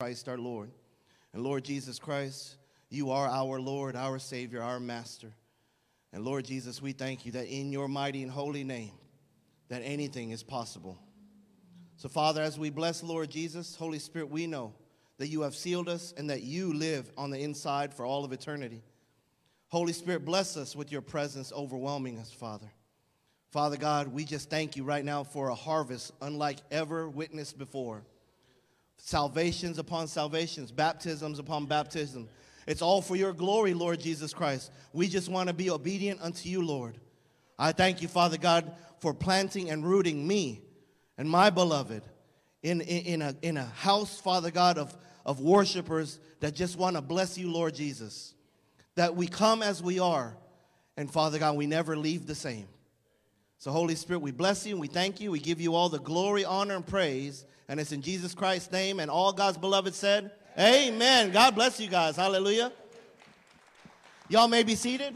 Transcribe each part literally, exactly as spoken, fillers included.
Christ our Lord. And Lord Jesus Christ, you are our Lord, our Savior, our Master. And Lord Jesus, we thank you that in your mighty and holy name, that anything is possible. So Father, as we bless Lord Jesus, Holy Spirit, we know that you have sealed us and that you live on the inside for all of eternity. Holy Spirit, bless us with your presence overwhelming us, Father. Father God, we just thank you right now for a harvest unlike ever witnessed before. Salvations upon salvations, baptisms upon baptisms. It's all for your glory, Lord Jesus Christ. We just want to be obedient unto you, Lord. I thank you, Father God, for planting and rooting me and my beloved in, in, in, a, in a house, Father God, of, of worshipers that just want to bless you, Lord Jesus. That we come as we are, and Father God, we never leave the same. So Holy Spirit, we bless you, and we thank you. We give you all the glory, honor, and praise. And it's in Jesus Christ's name, and all God's beloved said, amen. Amen. God bless you guys. Hallelujah. Y'all may be seated.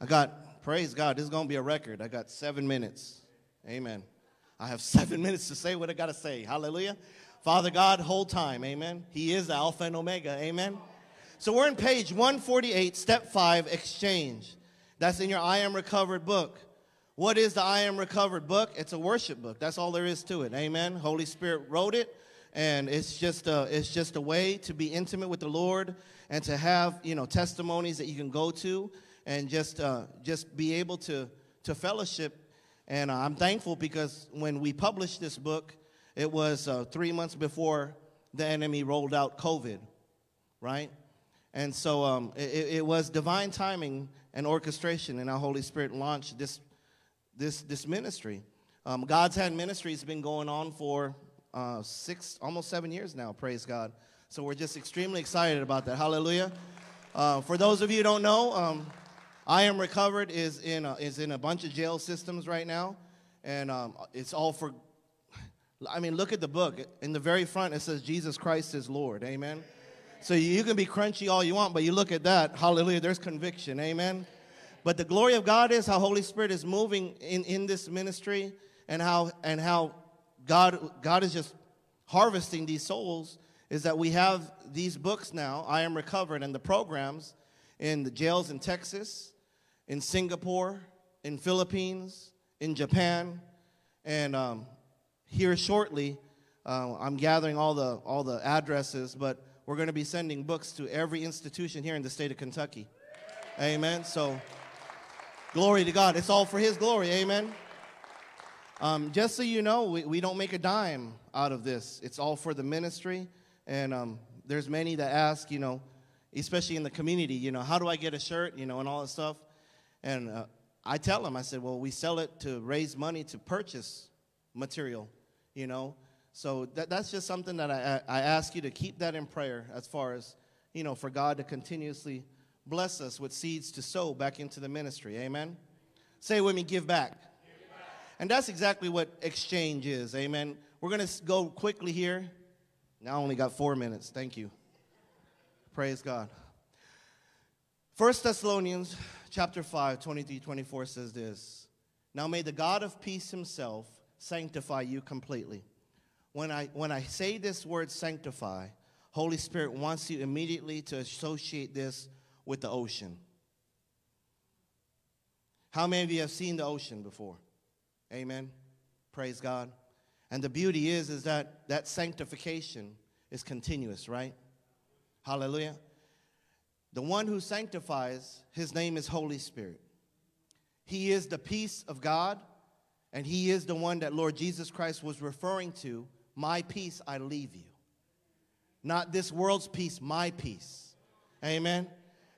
I got, praise God, this is going to be a record. I got seven minutes. Amen. I have seven minutes to say what I got to say. Hallelujah. Father God, whole time. Amen. He is the Alpha and Omega. Amen. So we're in page one forty-eight, step five, exchange. That's in your I Am Recovered book. What is the I Am Recovered book? It's a worship book. That's all there is to it. Amen. Holy Spirit wrote it, and it's just a, it's just a way to be intimate with the Lord and to have, you know, testimonies that you can go to and just uh, just be able to, to fellowship. And uh, I'm thankful because when we published this book, it was uh, three months before the enemy rolled out COVID, right? And so um, it, it was divine timing and orchestration, and our Holy Spirit launched this This this ministry. um, God's Hand Ministry has been going on for uh, six, almost seven years now. Praise God! So we're just extremely excited about that. Hallelujah! Uh, for those of you who don't know, um, I Am Recovered is in a, is in a bunch of jail systems right now, and um, it's all for. I mean, look at the book. In the very front, it says Jesus Christ is Lord. Amen. So you can be crunchy all you want, but you look at that. Hallelujah! There's conviction. Amen. But the glory of God is how Holy Spirit is moving in, in this ministry, and how and how God God is just harvesting these souls, is that we have these books now, I Am Recovered, and the programs in the jails in Texas, in Singapore, in Philippines, in Japan, and um, here shortly, uh, I'm gathering all the all the addresses, but we're going to be sending books to every institution here in the state of Kentucky. Amen. So. Glory to God. It's all for his glory. Amen. Um, just so you know, we, we don't make a dime out of this. It's all for the ministry. And um, there's many that ask, you know, especially in the community, you know, how do I get a shirt, you know, and all that stuff. And uh, I tell them, I said, well, we sell it to raise money to purchase material, you know. So that, that's just something that I, I ask you to keep that in prayer as far as, you know, for God to continuously bless us with seeds to sow back into the ministry. Amen. Say it with me, give back. Give back. And that's exactly what exchange is. Amen. We're going to go quickly here. Now I only got four minutes. Thank you. Praise God. First Thessalonians chapter five, twenty-three, twenty-four says this. Now may the God of peace himself sanctify you completely. When I, when I say this word sanctify, Holy Spirit wants you immediately to associate this with the ocean. How many of you have seen the ocean before? Amen. Praise God. And the beauty is, is that that sanctification is continuous, right? Hallelujah. The one who sanctifies, his name is Holy Spirit. He is the peace of God, and he is the one that Lord Jesus Christ was referring to. My peace I leave you. Not this world's peace, my peace. Amen.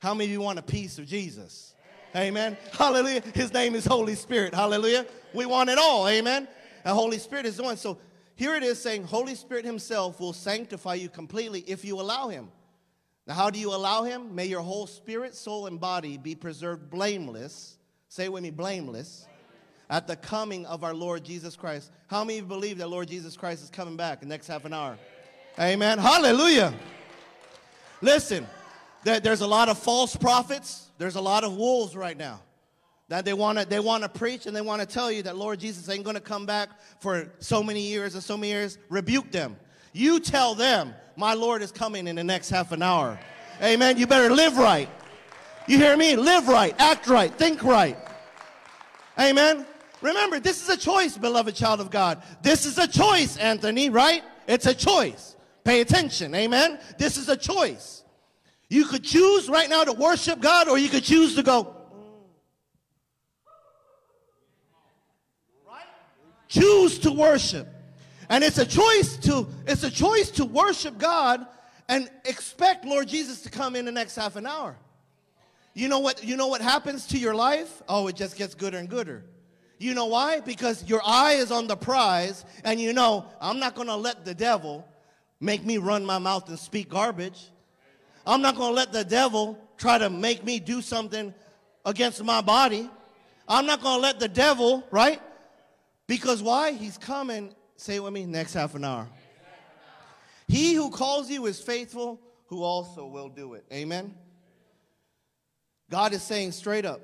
How many of you want a piece of Jesus? Amen. Hallelujah. His name is Holy Spirit. Hallelujah. We want it all. Amen. And Holy Spirit is the one. So here it is saying Holy Spirit himself will sanctify you completely if you allow him. Now, how do you allow him? May your whole spirit, soul, and body be preserved blameless. Say it with me, blameless. At the coming of our Lord Jesus Christ. How many of you believe that Lord Jesus Christ is coming back in the next half an hour? Amen. Hallelujah. Listen. There's a lot of false prophets. There's a lot of wolves right now. That they want to they want to preach and they want to tell you that Lord Jesus ain't going to come back for so many years and so many years. Rebuke them. You tell them, my Lord is coming in the next half an hour. Amen. You better live right. You hear me? Live right, act right, think right. Amen. Remember, this is a choice, beloved child of God. This is a choice, Anthony, right? It's a choice. Pay attention, amen? This is a choice. You could choose right now to worship God, or you could choose to go. Mm. Right? Choose to worship. And it's a choice to, it's a choice to worship God and expect Lord Jesus to come in the next half an hour. You know what, you know what happens to your life? Oh, it just gets gooder and gooder. You know why? Because your eye is on the prize, and you know, I'm not going to let the devil make me run my mouth and speak garbage. I'm not going to let the devil try to make me do something against my body. I'm not going to let the devil, right? Because why? He's coming, say it with me, next half an hour. He who calls you is faithful, who also will do it. Amen? God is saying straight up,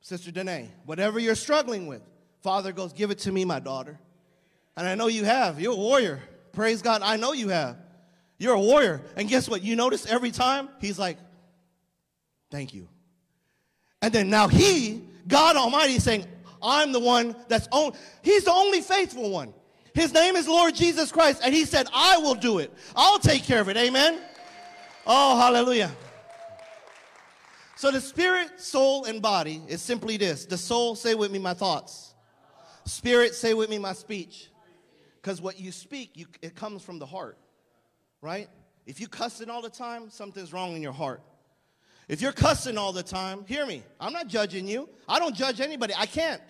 Sister Danae, whatever you're struggling with, Father goes, give it to me, my daughter. And I know you have. You're a warrior. Praise God. I know you have. You're a warrior. And guess what? You notice every time, he's like, thank you. And then now he, God Almighty, is saying, I'm the one that's only, he's the only faithful one. His name is Lord Jesus Christ. And he said, I will do it. I'll take care of it. Amen? Oh, hallelujah. So the spirit, soul, and body is simply this. The soul, say with me, my thoughts. Spirit, say with me, my speech. Because what you speak, you, it comes from the heart, right? If you cussing all the time, something's wrong in your heart. If you're cussing all the time, hear me. I'm not judging you. I don't judge anybody. I can't.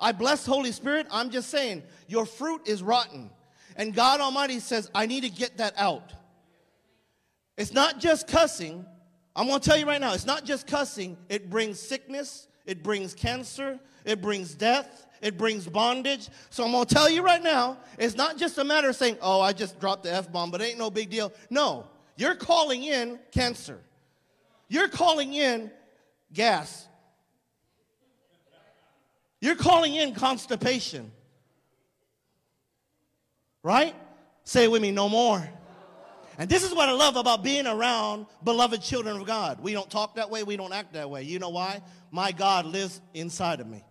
I bless Holy Spirit. I'm just saying your fruit is rotten. And God Almighty says, I need to get that out. It's not just cussing. I'm going to tell you right now, it's not just cussing. It brings sickness. It brings cancer. It brings death. It brings bondage. So I'm going to tell you right now, it's not just a matter of saying, oh, I just dropped the F-bomb, but it ain't no big deal. No, you're calling in cancer. You're calling in gas. You're calling in constipation. Right? Say it with me, no more. And this is what I love about being around beloved children of God. We don't talk that way. We don't act that way. You know why? My God lives inside of me.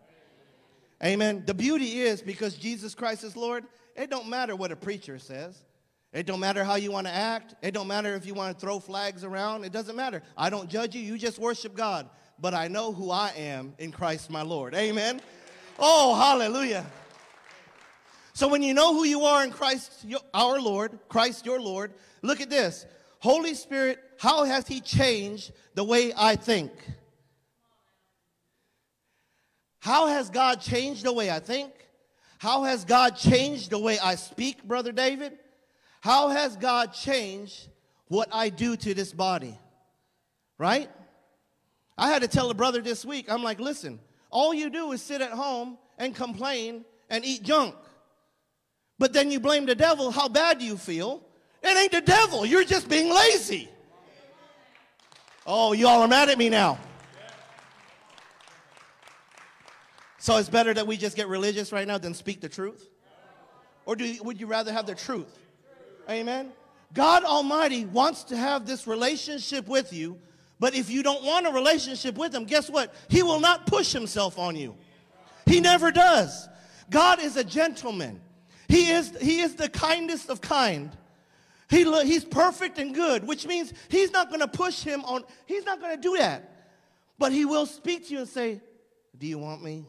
Amen. The beauty is because Jesus Christ is Lord, it don't matter what a preacher says. It don't matter how you want to act. It don't matter if you want to throw flags around. It doesn't matter. I don't judge you. You just worship God. But I know who I am in Christ my Lord. Amen. Oh, hallelujah. So when you know who you are in Christ, our Lord, Christ your Lord, look at this. Holy Spirit, how has he changed the way I think? How has God changed the way I think? How has God changed the way I speak, Brother David? How has God changed what I do to this body? Right? I had to tell a brother this week, I'm like, listen, all you do is sit at home and complain and eat junk. But then you blame the devil. How bad do you feel? It ain't the devil. You're just being lazy. Oh, y'all are mad at me now. So it's better that we just get religious right now than speak the truth? Or do you, would you rather have the truth? Amen? God Almighty wants to have this relationship with you, but if you don't want a relationship with him, guess what? He will not push himself on you. He never does. God is a gentleman. He is, he is the kindest of kind. He, he's perfect and good, which means he's not going to push him on. He's not going to do that. But he will speak to you and say, do you want me?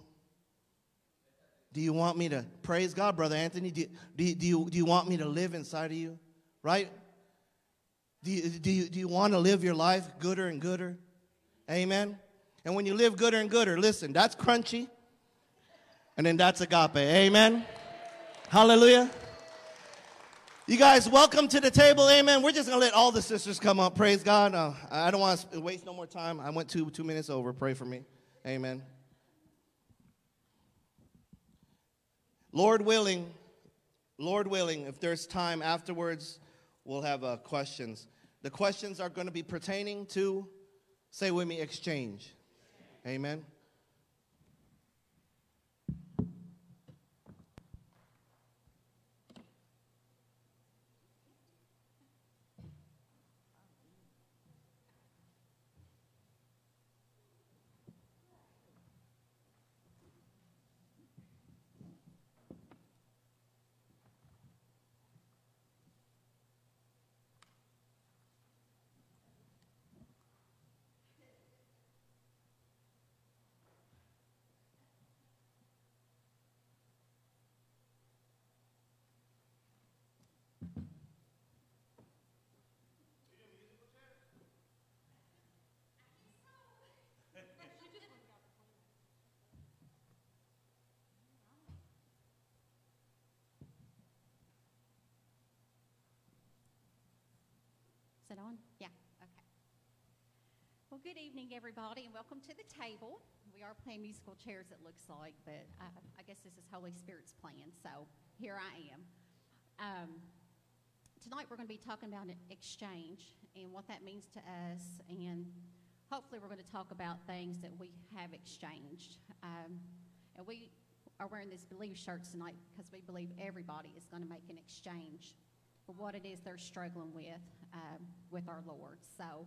Do you want me to praise God, Brother Anthony? Do, do, do, you, do you want me to live inside of you? Right? Do you, do you, do you want to live your life gooder and gooder? Amen? And when you live gooder and gooder, listen, that's crunchy. And then that's agape. Amen? Hallelujah. You guys, welcome to the table. Amen. We're just going to let all the sisters come up. Praise God. Uh, I don't want to waste no more time. I went two, two minutes over. Pray for me. Amen. Lord willing, Lord willing, if there's time afterwards, we'll have uh, questions. The questions are going to be pertaining to, say with me, exchange. Amen. Is it on? Yeah, okay. Well, good evening, everybody, and welcome to the table. We are playing musical chairs, it looks like, but I, I guess this is Holy Spirit's plan, so here I am. Um, tonight, we're going to be talking about an exchange and what that means to us, and hopefully we're going to talk about things that we have exchanged. Um, and we are wearing these Believe shirts tonight because we believe everybody is going to make an exchange for what it is they're struggling with, um, with our Lord. So,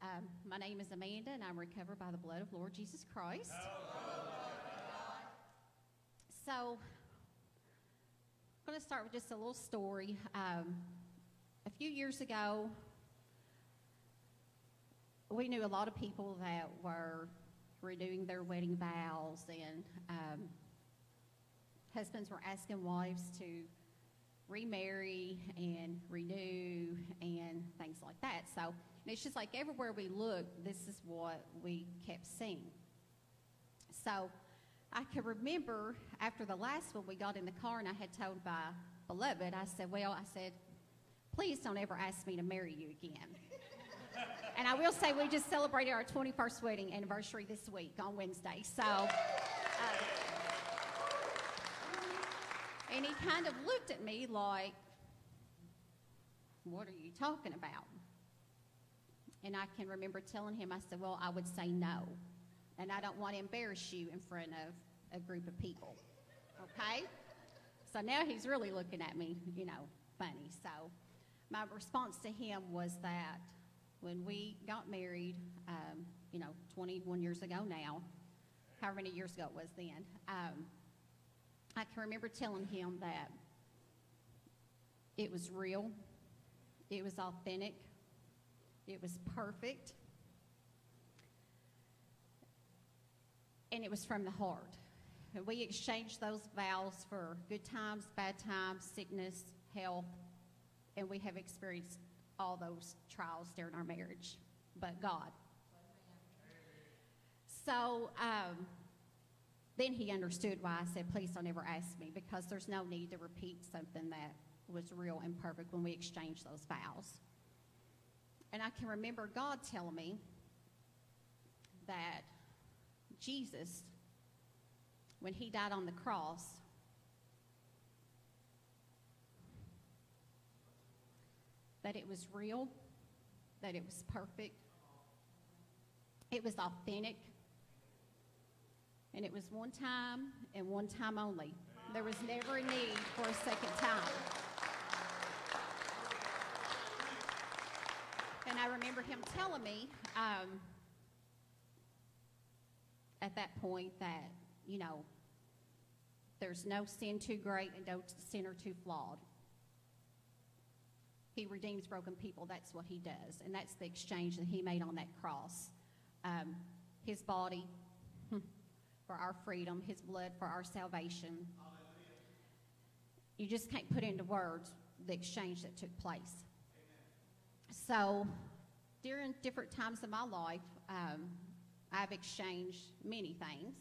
um, my name is Amanda, and I'm recovered by the blood of Lord Jesus Christ. Oh, so, I'm going to start with just a little story. Um, a few years ago, we knew a lot of people that were renewing their wedding vows, and um, husbands were asking wives to remarry and renew and things like that. So, and it's just like everywhere we looked, this is what we kept seeing. So I can remember after the last one, we got in the car and I had told my beloved, I said, well, I said, please don't ever ask me to marry you again. And I will say we just celebrated our twenty-first wedding anniversary this week on Wednesday. So, uh, and he kind of looked at me like, what are you talking about? And I can remember telling him, I said, well, I would say no. And I don't want to embarrass you in front of a group of people. Okay? So now he's really looking at me, you know, funny. So my response to him was that when we got married, um, you know, twenty-one years ago now, however many years ago it was then, um, I can remember telling him that it was real, it was authentic, it was perfect, and it was from the heart. And we exchanged those vows for good times, bad times, sickness, health, and we have experienced all those trials during our marriage, but God. So, um... then he understood why I said, please don't ever ask me, because there's no need to repeat something that was real and perfect when we exchanged those vows. And I can remember God telling me that Jesus, when he died on the cross, that it was real, that it was perfect, it was authentic, and it was one time and one time only. There was never a need for a second time. And I remember him telling me um, at that point that, you know, there's no sin too great and no sinner too flawed. He redeems broken people. That's what he does. And that's the exchange that he made on that cross. Um, his body for our freedom, his blood for our salvation. Hallelujah. You just can't put into words the exchange that took place. Amen. So, during different times of my life, um, I've exchanged many things.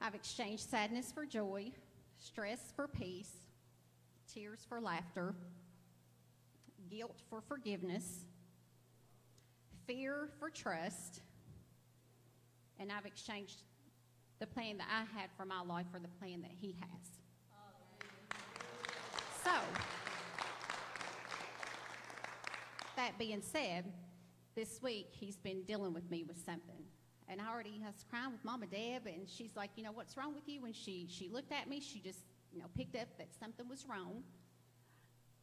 I've exchanged sadness for joy, stress for peace, tears for laughter, guilt for forgiveness, fear for trust, and I've exchanged the plan that I had for my life for the plan that he has. So, that being said, this week he's been dealing with me with something. And I already was crying with Mama Deb, and she's like, you know, what's wrong with you? And she, she looked at me, she just, you know, picked up that something was wrong.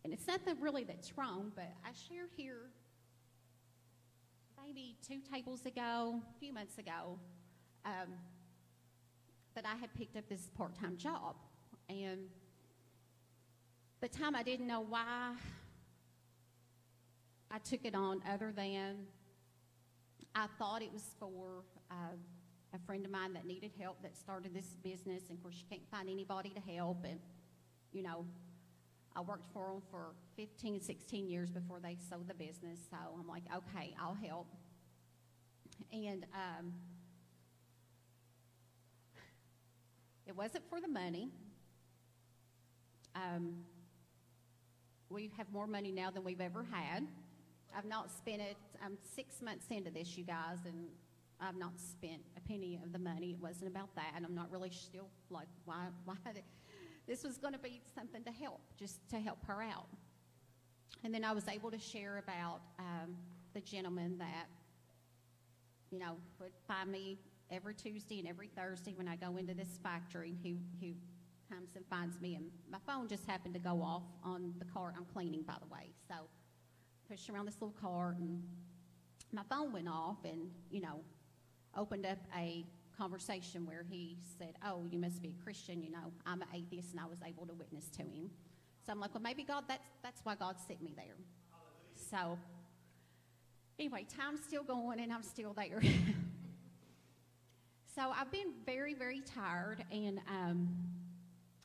And it's nothing really that's wrong, but I shared here maybe two tables ago, a few months ago, um, that I had picked up this part-time job. And the time I didn't know why I took it on, other than I thought it was for uh, a friend of mine that needed help, that started this business, and of course you can't find anybody to help. And, you know, I worked for them for fifteen, sixteen years before they sold the business. So I'm like, okay, I'll help. And um, it wasn't for the money. Um, we have more money now than we've ever had. I've not spent it. I'm six months into this, you guys, and I've not spent a penny of the money. It wasn't about that, and I'm not really still like, why? Why? This was going to be something to help, just to help her out. And then I was able to share about um, the gentleman that, you know, would find me every Tuesday and every Thursday when I go into this factory, who, who comes and finds me. And my phone just happened to go off on the cart. I'm cleaning, by the way. So pushed around this little cart, and my phone went off and, you know, opened up a conversation where he said, oh, you must be a Christian. You know, I'm an atheist, and I was able to witness to him. So I'm like, well, maybe God, that's, that's why God sent me there. Hallelujah. So anyway, time's still going, and I'm still there. So I've been very, very tired, and um,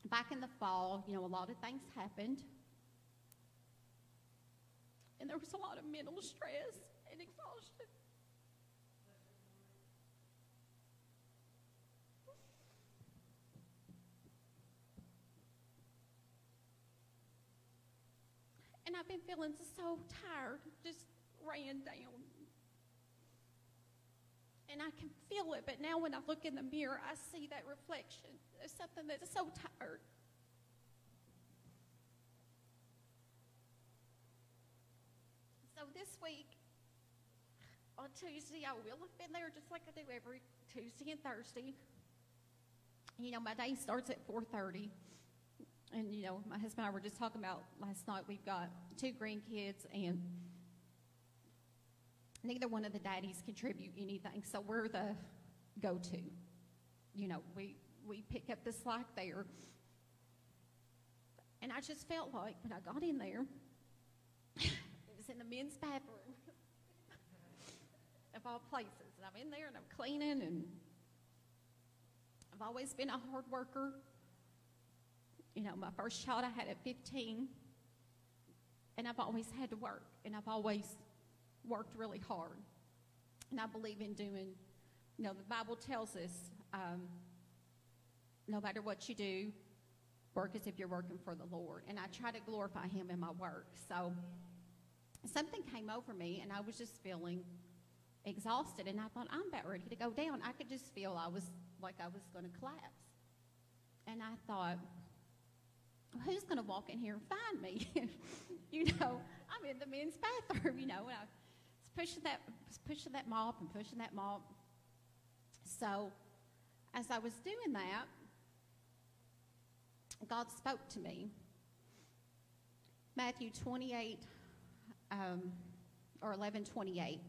back in the fall, you know, a lot of things happened, and there was a lot of mental stress and exhaustion. And I've been feeling so tired, just ran down. And I can feel it, but now when I look in the mirror, I see that reflection of something that's so tired. So this week, on Tuesday, I will have been there just like I do every Tuesday and Thursday. You know, my day starts at four thirty. And, you know, my husband and I were just talking about last night, we've got two grandkids, and neither one of the daddies contribute anything, so we're the go-to. You know, we, we pick up the slack there. And I just felt like when I got in there, it was in the men's bathroom, of all places. And I'm in there, and I'm cleaning, and I've always been a hard worker. You know, my first child I had at fifteen, and I've always had to work, and I've always worked really hard. And I believe in doing, you know, the Bible tells us, um, no matter what you do, work as if you're working for the Lord. And I try to glorify Him in my work. So something came over me, and I was just feeling exhausted, and I thought, I'm about ready to go down. I could just feel I was like I was going to collapse. And I thought, who's going to walk in here and find me? You know, I'm in the men's bathroom, you know, and I was pushing that, was pushing that mop and pushing that mop. So as I was doing that, God spoke to me. Matthew twenty-eight, um, or eleven twenty-eight.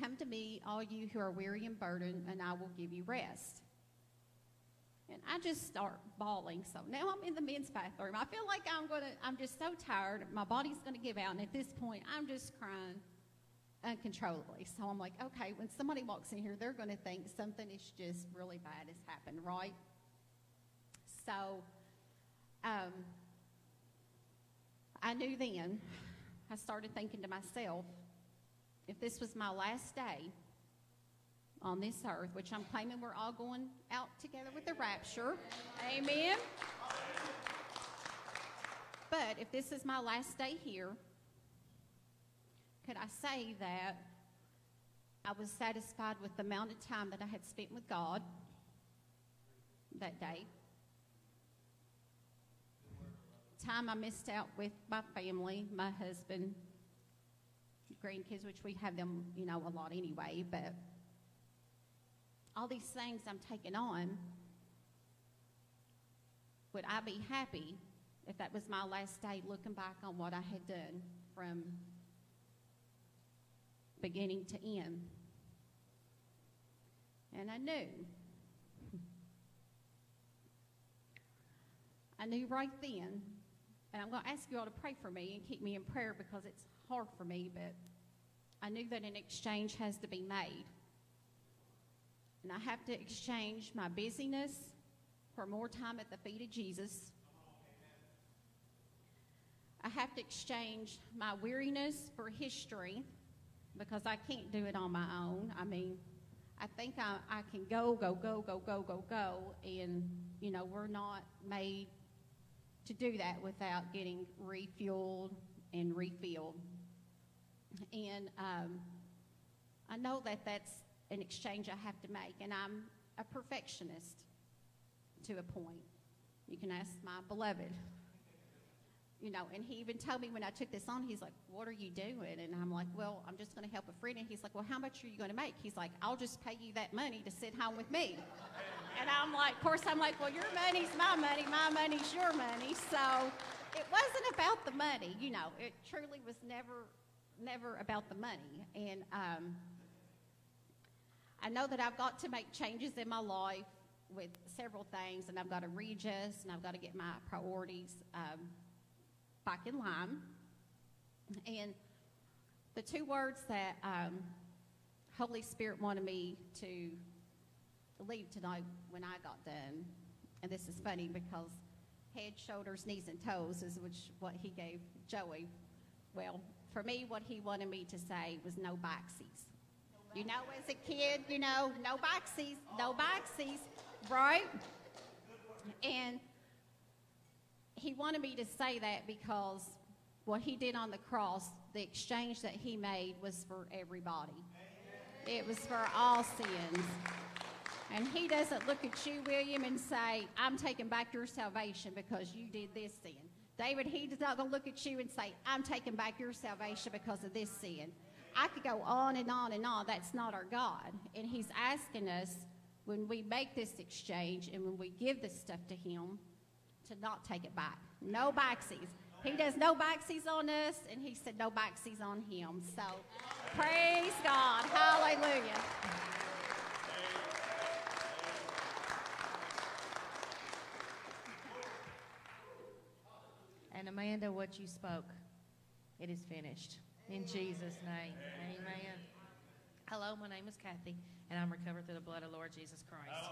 Come to me, all you who are weary and burdened, and I will give you rest. And I just start bawling. So now I'm in the men's bathroom. I feel like I'm going to, I'm just so tired. My body's going to give out. And at this point, I'm just crying uncontrollably. So I'm like, okay, when somebody walks in here, they're going to think something is just really bad has happened, right? So um, I knew then, I started thinking to myself, if this was my last day on this earth, which I'm claiming we're all going out together with the rapture. Amen. But if this is my last day here, could I say that I was satisfied with the amount of time that I had spent with God that day? Time I missed out with my family, my husband, grandkids, which we have them, you know, a lot anyway, but all these things I'm taking on, would I be happy if that was my last day looking back on what I had done from beginning to end? And I knew. I knew right then, and I'm going to ask you all to pray for me and keep me in prayer because it's hard for me, but I knew that an exchange has to be made. And I have to exchange my busyness for more time at the feet of Jesus. I have to exchange my weariness for His strength because I can't do it on my own. I mean, I think I, I can go, go, go, go, go, go, go, and, you know, we're not made to do that without getting refueled and refilled. And um, I know that that's an exchange I have to make, and I'm a perfectionist to a point. You can ask my beloved. You know, and he even told me when I took this on, he's like, what are you doing? And I'm like, well, I'm just going to help a friend. And he's like, well, how much are you going to make? He's like, I'll just pay you that money to sit home with me. And I'm like, of course, I'm like, well, your money's my money. My money's your money. So it wasn't about the money. You know, it truly was never, never about the money. And um, I know that I've got to make changes in my life with several things. And I've got to readjust, and I've got to get my priorities um back in line. And the two words that um, Holy Spirit wanted me to leave tonight when I got done, and this is funny because head, shoulders, knees, and toes is which what he gave Joey. Well, for me, what he wanted me to say was no boxies. You know, as a kid, you know, no boxies, no boxies, right? And he wanted me to say that because what he did on the cross, the exchange that he made was for everybody. Amen. It was for all sins. And he doesn't look at you, William, and say, I'm taking back your salvation because you did this sin. David, he's not going to look at you and say, I'm taking back your salvation because of this sin. I could go on and on and on. That's not our God. And he's asking us when we make this exchange and when we give this stuff to him, to not take it back. No boxies. He does no boxies on us, and he said no boxies on him. So praise God. Hallelujah. And Amanda, what you spoke, it is finished. In Jesus' name. Amen. Hello, my name is Kathy, and I'm recovered through the blood of Lord Jesus Christ.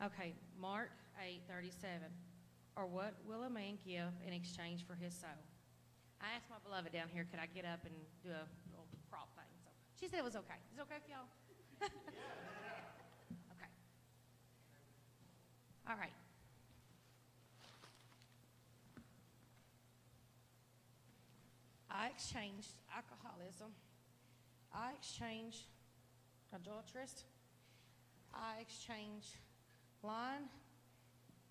Okay, Mark eight thirty-seven. Or what will a man give in exchange for his soul? I asked my beloved down here, could I get up and do a little prop thing? So she said it was okay. Is it okay for y'all? Okay. All right. I exchanged alcoholism. I exchanged adulteress. I exchanged lying.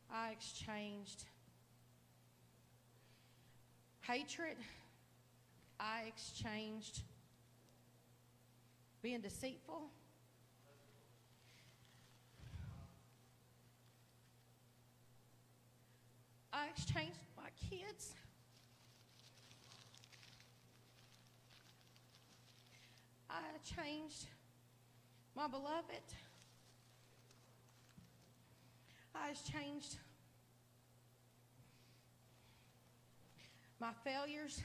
I exchanged hatred. I exchanged being deceitful. I exchanged my kids. I changed my beloved. I changed my failures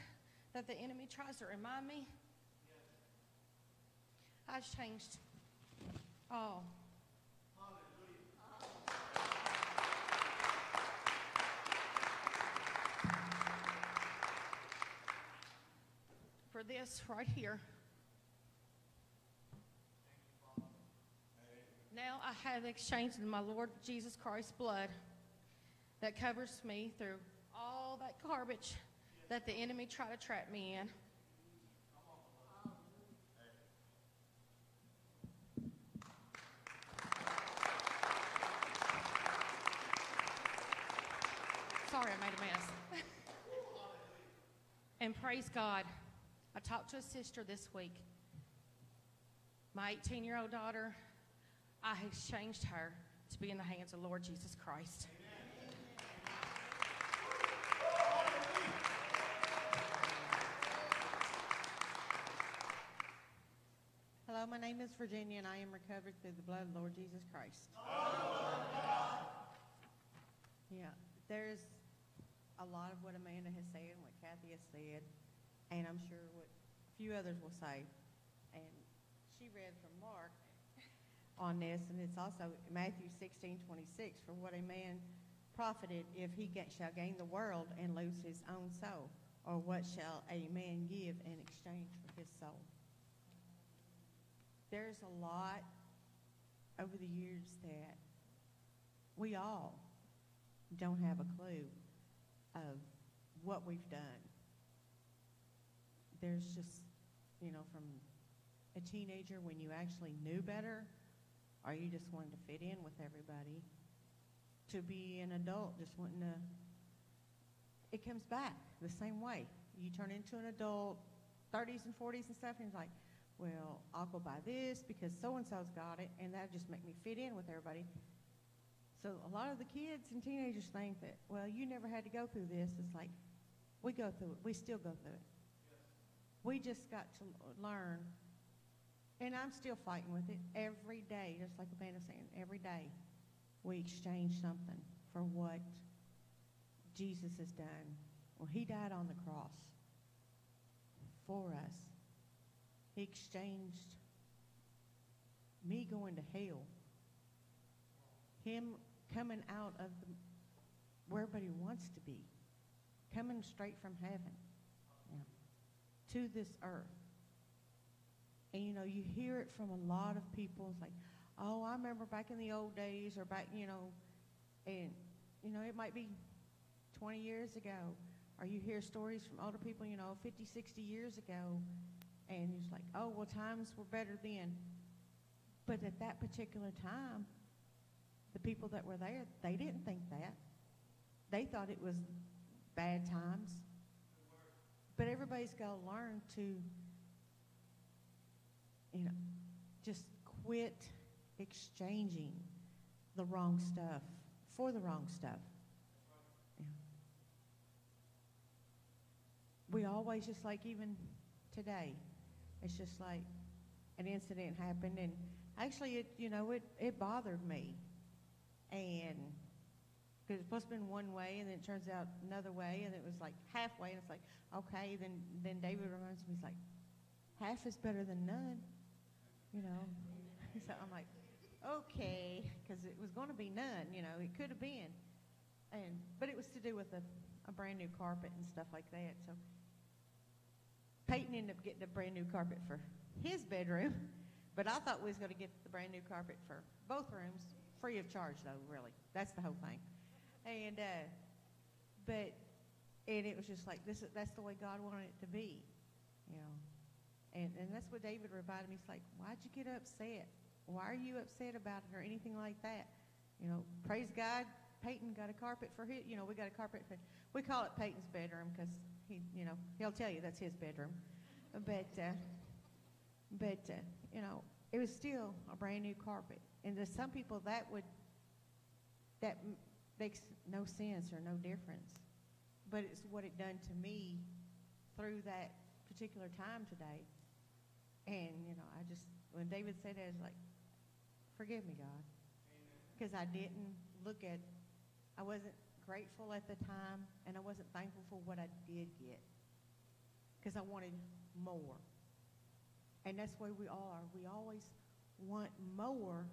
that the enemy tries to remind me. I changed all. For this right here. Now I have exchanged in my Lord Jesus Christ's blood that covers me through all that garbage that the enemy tried to trap me in. Sorry, I made a mess. And praise God, I talked to a sister this week. My eighteen-year-old daughter, I exchanged her to be in the hands of Lord Jesus Christ. Amen. Hello, my name is Virginia, and I am recovered through the blood of Lord Jesus Christ. Oh, yeah, there's a lot of what Amanda has said and what Kathy has said, and I'm sure what a few others will say. And she read from Mark on this, and it's also Matthew sixteen twenty-six. For what a man profited if he get, shall gain the world and lose his own soul, or what shall a man give in exchange for his soul? There's a lot over the years that we all don't have a clue of what we've done. There's just, you know, from a teenager when you actually knew better, or you just wanted to fit in with everybody, to be an adult just wanting to, it comes back the same way. You turn into an adult, thirties and forties and stuff, and it's like, well, I'll go buy this because so-and-so's got it, and that'll just make me fit in with everybody. So a lot of the kids and teenagers think that, well, you never had to go through this. It's like, we go through it. We still go through it. Yes. We just got to learn, and I'm still fighting with it every day, just like Amanda's saying, every day we exchange something for what Jesus has done. Well, he died on the cross for us. He exchanged me going to hell, him coming out of the, where everybody wants to be, coming straight from heaven, you know, to this earth. And, you know, you hear it from a lot of people. It's like, oh, I remember back in the old days, or back, you know, and, you know, it might be twenty years ago. Or you hear stories from older people, you know, fifty, sixty years ago. And it's like, oh, well, times were better then. But at that particular time, the people that were there, they didn't think that. They thought it was bad times. But everybody's got to learn to, you know, just quit exchanging the wrong stuff for the wrong stuff. Yeah. We always, just like even today, it's just like an incident happened, and actually, it you know, it, it bothered me. And because it's supposed to be one way, and then it turns out another way, and it was like halfway, and it's like, okay, then then David reminds me, he's like, half is better than none, you know. So I'm like, okay, because it was going to be none, you know, it could have been. And but it was to do with a, a brand new carpet and stuff like that. So Peyton ended up getting a brand new carpet for his bedroom, but I thought we was going to get the brand new carpet for both rooms. Free of charge, though, really. That's the whole thing. And, uh, but, and it was just like, this. That's the way God wanted it to be, you know. And, and that's what David reminded me. He's like, why'd you get upset? Why are you upset about it or anything like that? You know, praise God, Peyton got a carpet for his, you know, we got a carpet for, we call it Peyton's bedroom because he, you know, he'll tell you that's his bedroom. But, uh, but, uh, you know, it was still a brand new carpet. And to some people, that would, that makes no sense or no difference. But it's what it done to me through that particular time today. And, you know, I just, when David said that, I was like, forgive me, God. Because I didn't look at, I wasn't grateful at the time, and I wasn't thankful for what I did get. Because I wanted more. And that's where we all are. We always want more.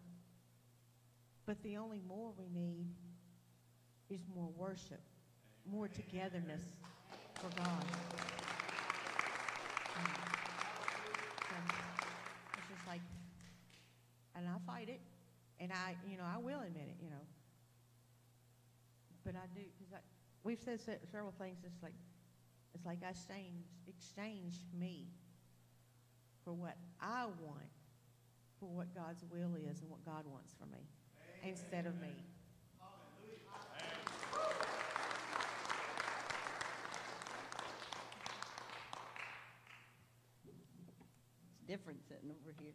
But the only more we need is more worship, more togetherness for God. It's just like, and I fight it, and I, you know, I will admit it, you know. But I do, because we've said several things. It's like, it's like I exchange, exchange me for what I want, for what God's will is and what God wants for me. Amen. Instead of me. It's different sitting over here.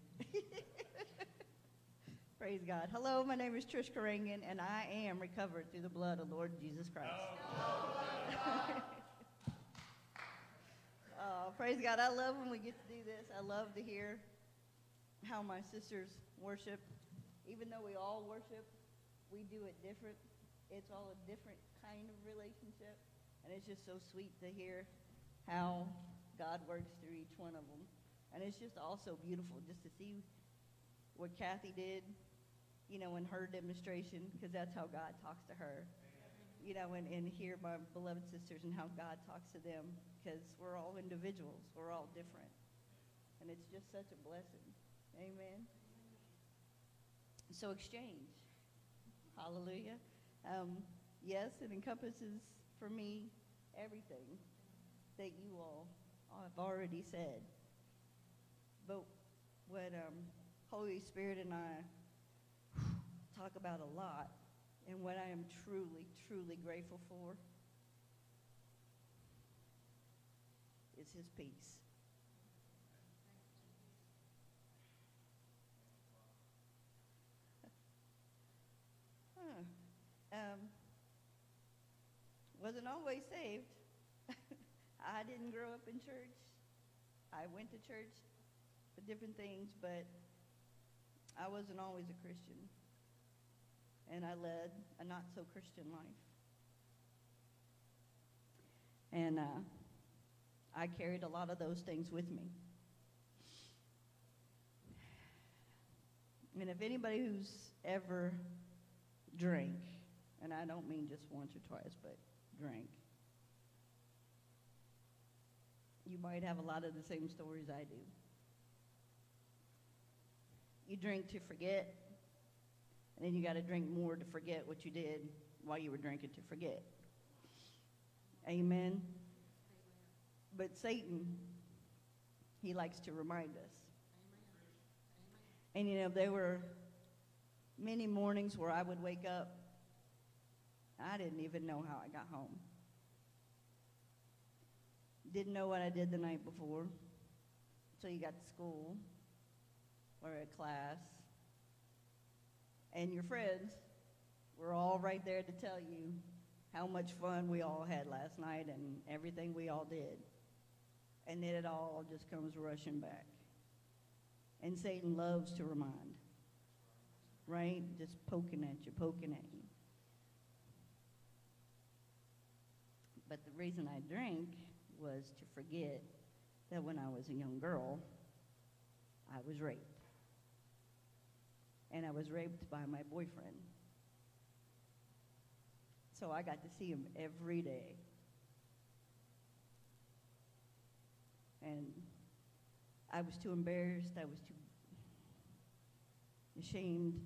Praise God. Hello, my name is Trish Carangan, and I am recovered through the blood of Lord Jesus Christ. Oh, oh, praise God. I love when we get to do this. I love to hear how my sisters worship. Even though we all worship, we do it different. It's all a different kind of relationship, and it's just so sweet to hear how God works through each one of them. And it's just also beautiful just to see what Kathy did, you know, in her demonstration, because that's how God talks to her, you know, and, and hear my beloved sisters and how God talks to them, because we're all individuals, we're all different, and it's just such a blessing. Amen. So exchange. Hallelujah. Um, yes, it encompasses for me everything that you all have already said. But what um, Holy Spirit and I talk about a lot, and what I am truly, truly grateful for, is his peace. huh. um, wasn't always saved. I didn't grow up in church. I went to church for different things, but I wasn't always a Christian. And I led a not-so-Christian life. And uh, I carried a lot of those things with me. And if anybody who's ever drank, and I don't mean just once or twice, but drank, you might have a lot of the same stories I do. You drink to forget. And then you got to drink more to forget what you did while you were drinking to forget. Amen? But Satan, he likes to remind us. And, you know, there were many mornings where I would wake up. I didn't even know how I got home. Didn't know what I did the night before. So you got to school or a class. And your friends were all right there to tell you how much fun we all had last night and everything we all did. And then it all just comes rushing back. And Satan loves to remind, right? Just poking at you, poking at you. But the reason I drank was to forget that when I was a young girl, I was raped. And I was raped by my boyfriend. So I got to see him every day. And I was too embarrassed, I was too ashamed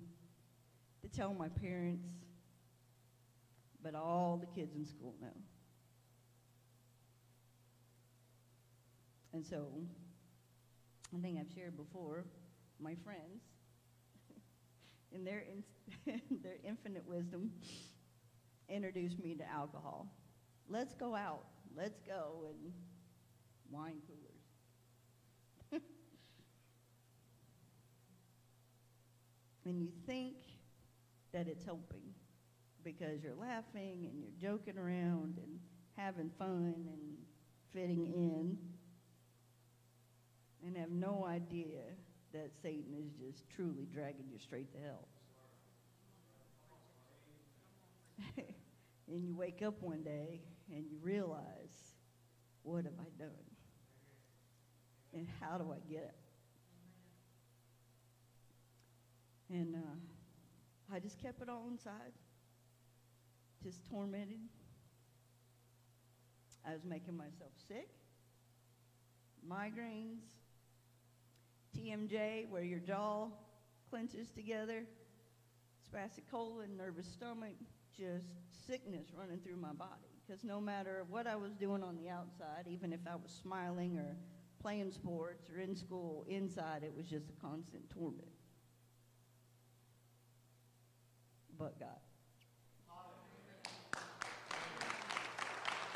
to tell my parents, but all the kids in school know. And so, I think I've shared before, my friends, in their, in, their infinite wisdom, introduced me to alcohol. Let's go out. Let's go and wine coolers. And you think that it's helping because you're laughing and you're joking around and having fun and fitting in, and have no idea that Satan is just truly dragging you straight to hell. And you wake up one day and you realize, what have I done? And how do I get it? And uh, I just kept it all inside, just tormented. I was making myself sick, migraines, T M J, where your jaw clenches together, spastic colon, nervous stomach, just sickness running through my body. Because no matter what I was doing on the outside, even if I was smiling or playing sports or in school, inside it was just a constant torment. But God.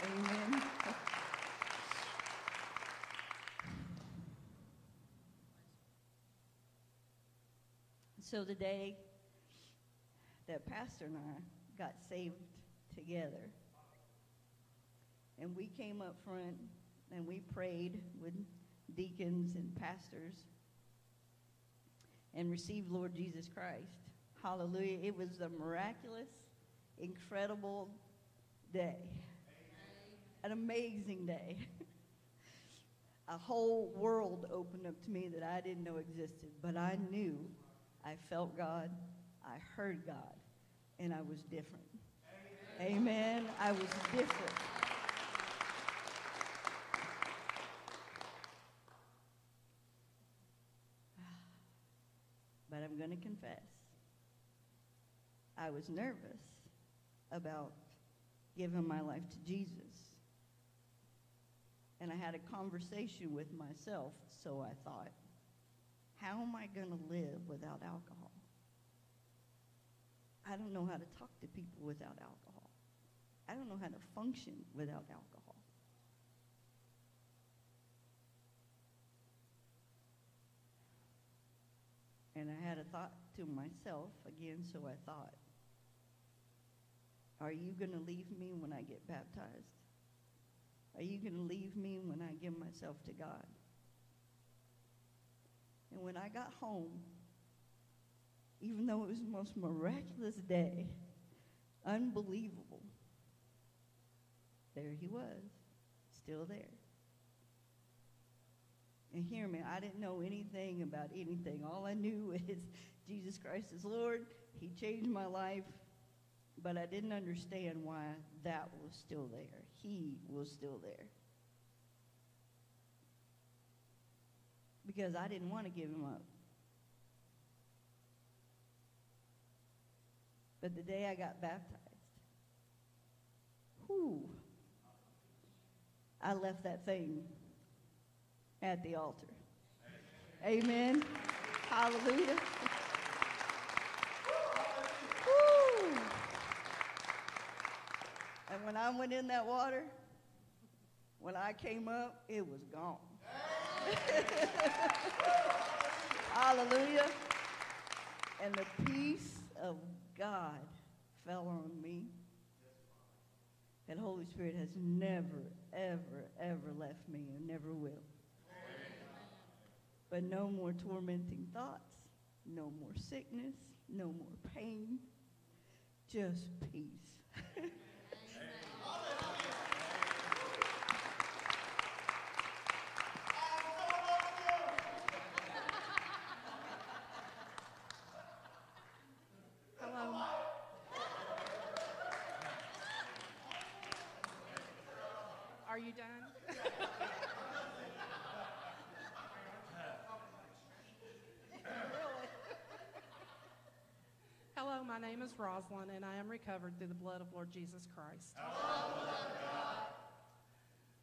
Amen. So the day that Pastor and I got saved together, and we came up front and we prayed with deacons and pastors and received Lord Jesus Christ. Hallelujah. It was a miraculous, incredible day. Amen. An amazing day. A whole world opened up to me that I didn't know existed, but I knew I felt God, I heard God, and I was different. Amen. Amen. I was different. But I'm going to confess, I was nervous about given my life to Jesus. And I had a conversation with myself, so I thought, how am I going to live without alcohol? I don't know how to talk to people without alcohol. I don't know how to function without alcohol. And I had a thought to myself again, so I thought, are you going to leave me when I get baptized? Are you going to leave me when I give myself to God? And when I got home, even though it was the most miraculous day, unbelievable, there he was, still there. And hear me, I didn't know anything about anything. All I knew is Jesus Christ is Lord. He changed my life. But I didn't understand why that was still there. He was still there. Because I didn't want to give him up. But the day I got baptized, whew, I left that thing at the altar. Amen. Amen. Hallelujah. Woo. And when I went in that water, when I came up, it was gone. Hallelujah. And the peace of God fell on me. And Holy Spirit has never, ever, ever left me and never will. But no more tormenting thoughts, no more sickness, no more pain, just peace. Are you done? My name is Roslyn, and I am recovered through the blood of Lord Jesus Christ.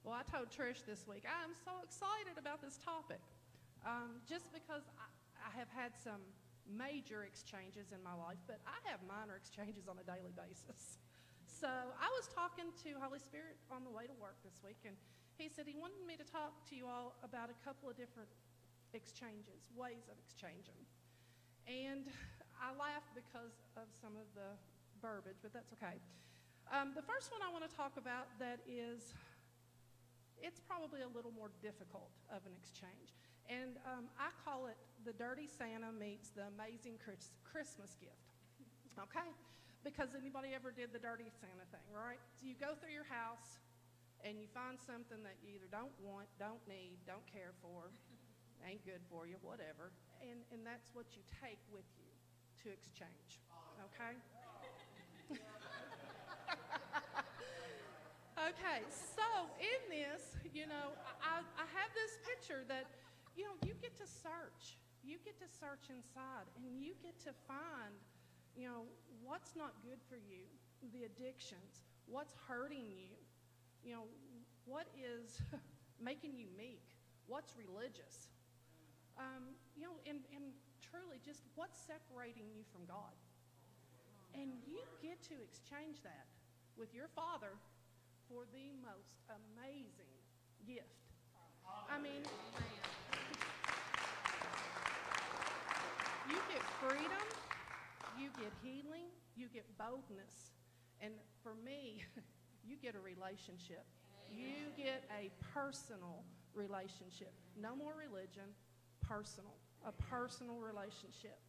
Well, I told Trish this week, I am so excited about this topic, um, just because I, I have had some major exchanges in my life, but I have minor exchanges on a daily basis. So I was talking to Holy Spirit on the way to work this week, and he said he wanted me to talk to you all about a couple of different exchanges, ways of exchanging. And I laugh because of some of the verbiage, but that's okay. Um, the first one I want to talk about that is, it's probably a little more difficult of an exchange. And um, I call it the Dirty Santa meets the Amazing Chris Christmas gift, okay? Because anybody ever did the Dirty Santa thing, right? So you go through your house and you find something that you either don't want, don't need, don't care for, ain't good for you, whatever, and, and that's what you take with you to exchange, okay? Okay, so in this, you know, I, I have this picture that, you know, you get to search. You get to search inside, and you get to find, you know, what's not good for you, the addictions, what's hurting you, you know, what is making you meek, what's religious. Um, you know, and, and truly just what's separating you from God. And you get to exchange that with your Father for the most amazing gift. I mean, you get freedom, you get healing, you get boldness. And for me, you get a relationship. You get a personal relationship. No more religion, personal. A personal relationship.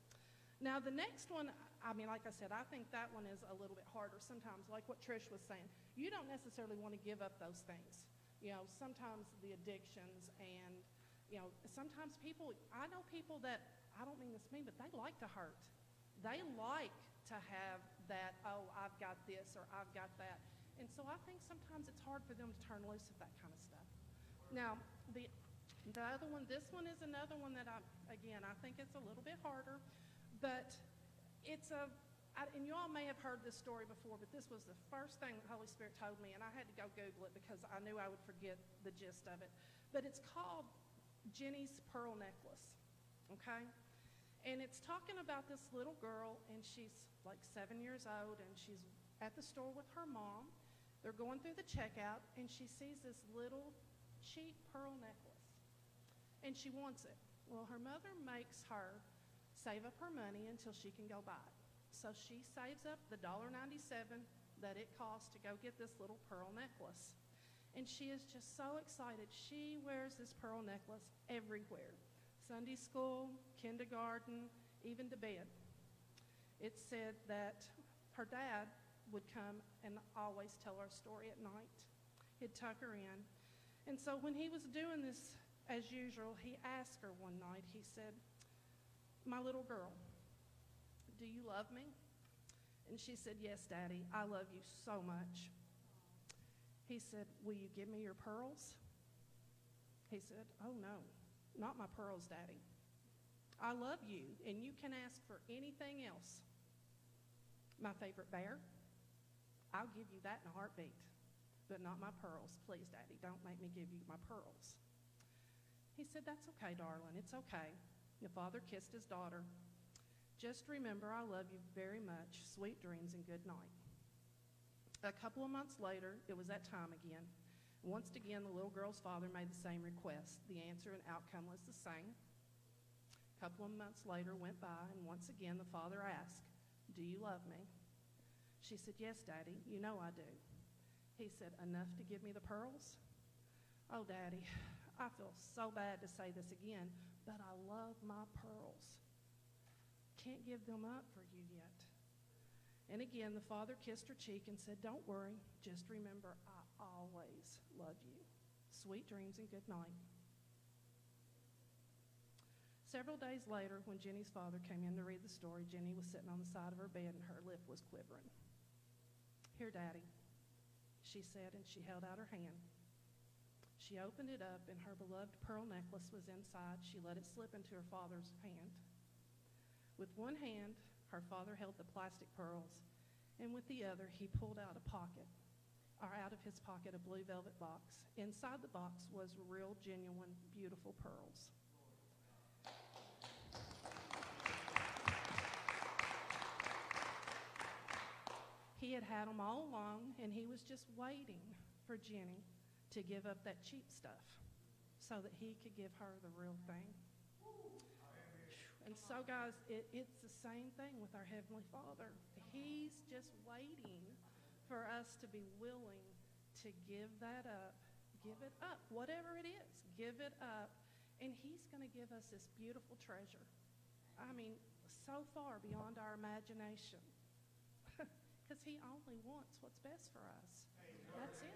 Now, the next one, I mean, like I said, I think that one is a little bit harder sometimes, like what Trish was saying. You don't necessarily want to give up those things. You know, sometimes the addictions and, you know, sometimes people, I know people that, I don't mean this mean, but they like to hurt. They like to have that, oh, I've got this or I've got that. And so I think sometimes it's hard for them to turn loose of that kind of stuff. Now, the The other one, this one is another one that, I, again, I think it's a little bit harder, but it's a I, and y'all may have heard this story before, but this was the first thing the Holy Spirit told me, and I had to go Google it because I knew I would forget the gist of it. But it's called Jenny's Pearl Necklace, okay? And it's talking about this little girl, and she's like seven years old, and she's at the store with her mom. They're going through the checkout, and she sees this little cheap pearl necklace, and she wants it. Well, her mother makes her save up her money until she can go buy it. So she saves up the one dollar and ninety-seven cents that it costs to go get this little pearl necklace. And she is just so excited. She wears this pearl necklace everywhere. Sunday school, kindergarten, even to bed. It said that her dad would come and always tell her story at night. He'd tuck her in. And so when he was doing this, as usual, he asked her one night, he said, "My little girl, do you love me?" And she said, "Yes, Daddy, I love you so much." He said, "Will you give me your pearls?" He said, "Oh, no, not my pearls, Daddy. I love you, and you can ask for anything else. My favorite bear, I'll give you that in a heartbeat, but not my pearls. Please, Daddy, don't make me give you my pearls." He said, "That's okay, darling, it's okay." The father kissed his daughter. "Just remember, I love you very much. Sweet dreams and good night." A couple of months later, it was that time again. Once again, the little girl's father made the same request. The answer and outcome was the same. A couple of months later went by, and once again, the father asked, "Do you love me?" She said, "Yes, Daddy, you know I do." He said, "Enough to give me the pearls?" "Oh, Daddy, I feel so bad to say this again, but I love my pearls. Can't give them up for you yet." And again, the father kissed her cheek and said, "Don't worry, just remember, I always love you. Sweet dreams and good night." Several days later, when Jenny's father came in to read the story, Jenny was sitting on the side of her bed and her lip was quivering. "Here, Daddy," she said, and she held out her hand. She opened it up, and her beloved pearl necklace was inside. She let it slip into her father's hand. With one hand, her father held the plastic pearls, and with the other, he pulled out a pocket, or out of his pocket, a blue velvet box. Inside the box was real, genuine, beautiful pearls. He had had them all along, and he was just waiting for Jenny to give up that cheap stuff so that he could give her the real thing. And so, guys, it, it's the same thing with our Heavenly Father. He's just waiting for us to be willing to give that up. Give it up, whatever it is. Give it up. And he's going to give us this beautiful treasure. I mean, so far beyond our imagination. Because he only wants what's best for us. That's it.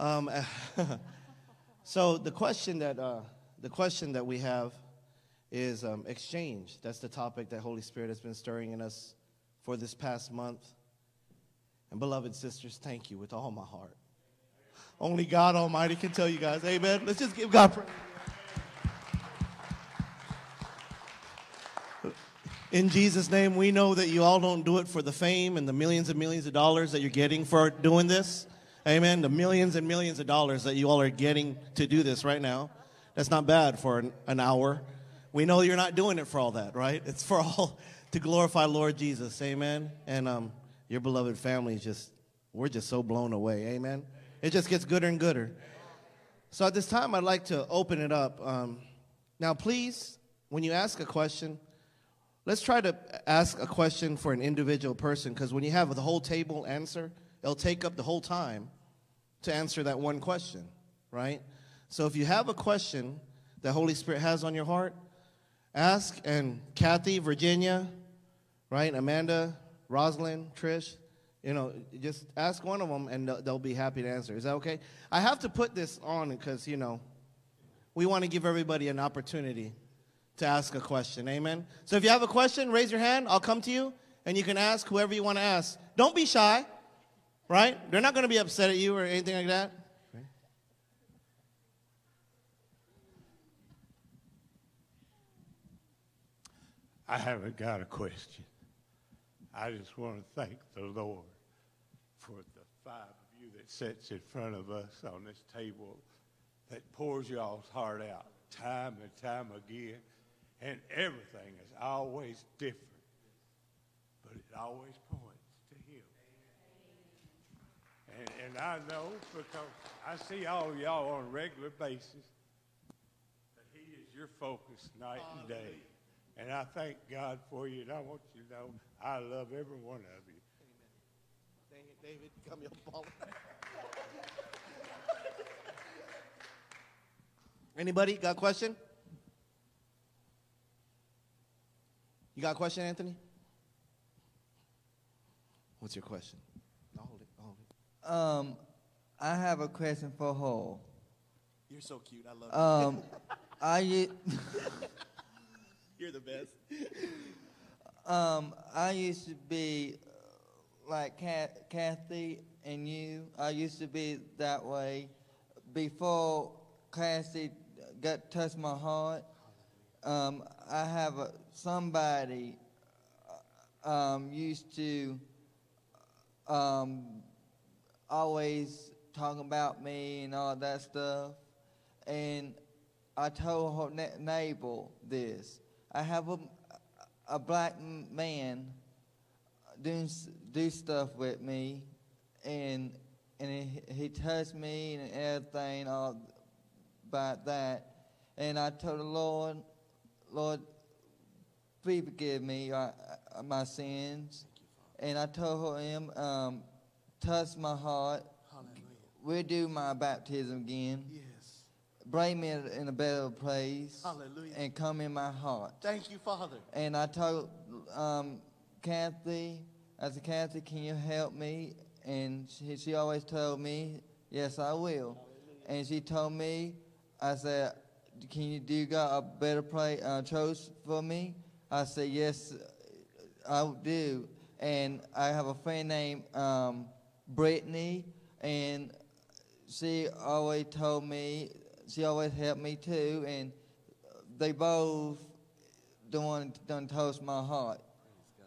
Um, so the question that uh, the question that we have is um, exchange. That's the topic that Holy Spirit has been stirring in us for this past month. And beloved sisters, thank you with all my heart. Only God Almighty can tell you guys, amen. Let's just give God praise. In Jesus' name, we know that you all don't do it for the fame and the millions and millions of dollars that you're getting for doing this. Amen. The millions and millions of dollars that you all are getting to do this right now. That's not bad for an, an hour. We know you're not doing it for all that, right? It's for all to glorify Lord Jesus. Amen. And um, your beloved family is just, we're just so blown away. Amen. It just gets gooder and gooder. So at this time, I'd like to open it up. Um, now, please, when you ask a question, let's try to ask a question for an individual person, because when you have the whole table answer, it'll take up the whole time to answer that one question, right? So if you have a question that Holy Spirit has on your heart, ask, and Kathy, Virginia, right, Amanda, Rosalind, Trish, You know, just ask one of them, and they'll be happy to answer. Is that okay? I have to put this on because, you know, we want to give everybody an opportunity to ask a question. Amen? So if you have a question, raise your hand. I'll come to you, and you can ask whoever you want to ask. Don't be shy, right? They're not going to be upset at you or anything like that. I haven't got a question. I just want to thank the Lord for the five of you that sits in front of us on this table that pours y'all's heart out time and time again. And everything is always different, but it always points to Him. And, and I know, because I see all y'all on a regular basis, that He is your focus night and day. And I thank God for you, and I want you to know I love every one of you. Amen. Dang it, David, come here, Paul. Anybody got a question? You got a question, Anthony? What's your question? I'll hold it. I'll hold it. Um, I have a question for Hole. You're so cute. I love um, you. Are you... You're the best. um, I used to be uh, like Kat, Kathy and you. I used to be that way before Kathy got touched my heart. Um, I have a, somebody um, used to um, always talk about me and all that stuff, and I told her Nabal this. I have a, a black man doing do stuff with me, and and he, he touched me and everything all about that. And I told the Lord, Lord, please forgive me I, I, my sins. You, and I told him, um, touch my heart. Hallelujah. We'll do my baptism again. Yeah. Bring me in a better place. Hallelujah. And come in my heart. Thank you, Father. And I told um, Kathy, I said, Kathy, can you help me? And she, she always told me, yes, I will. Hallelujah. And she told me, I said, can you do you got a better place uh, chose for me? I said, yes, I do. And I have a friend named um, Brittany, and she always told me. She always helped me too, and they both don't don't touch my heart,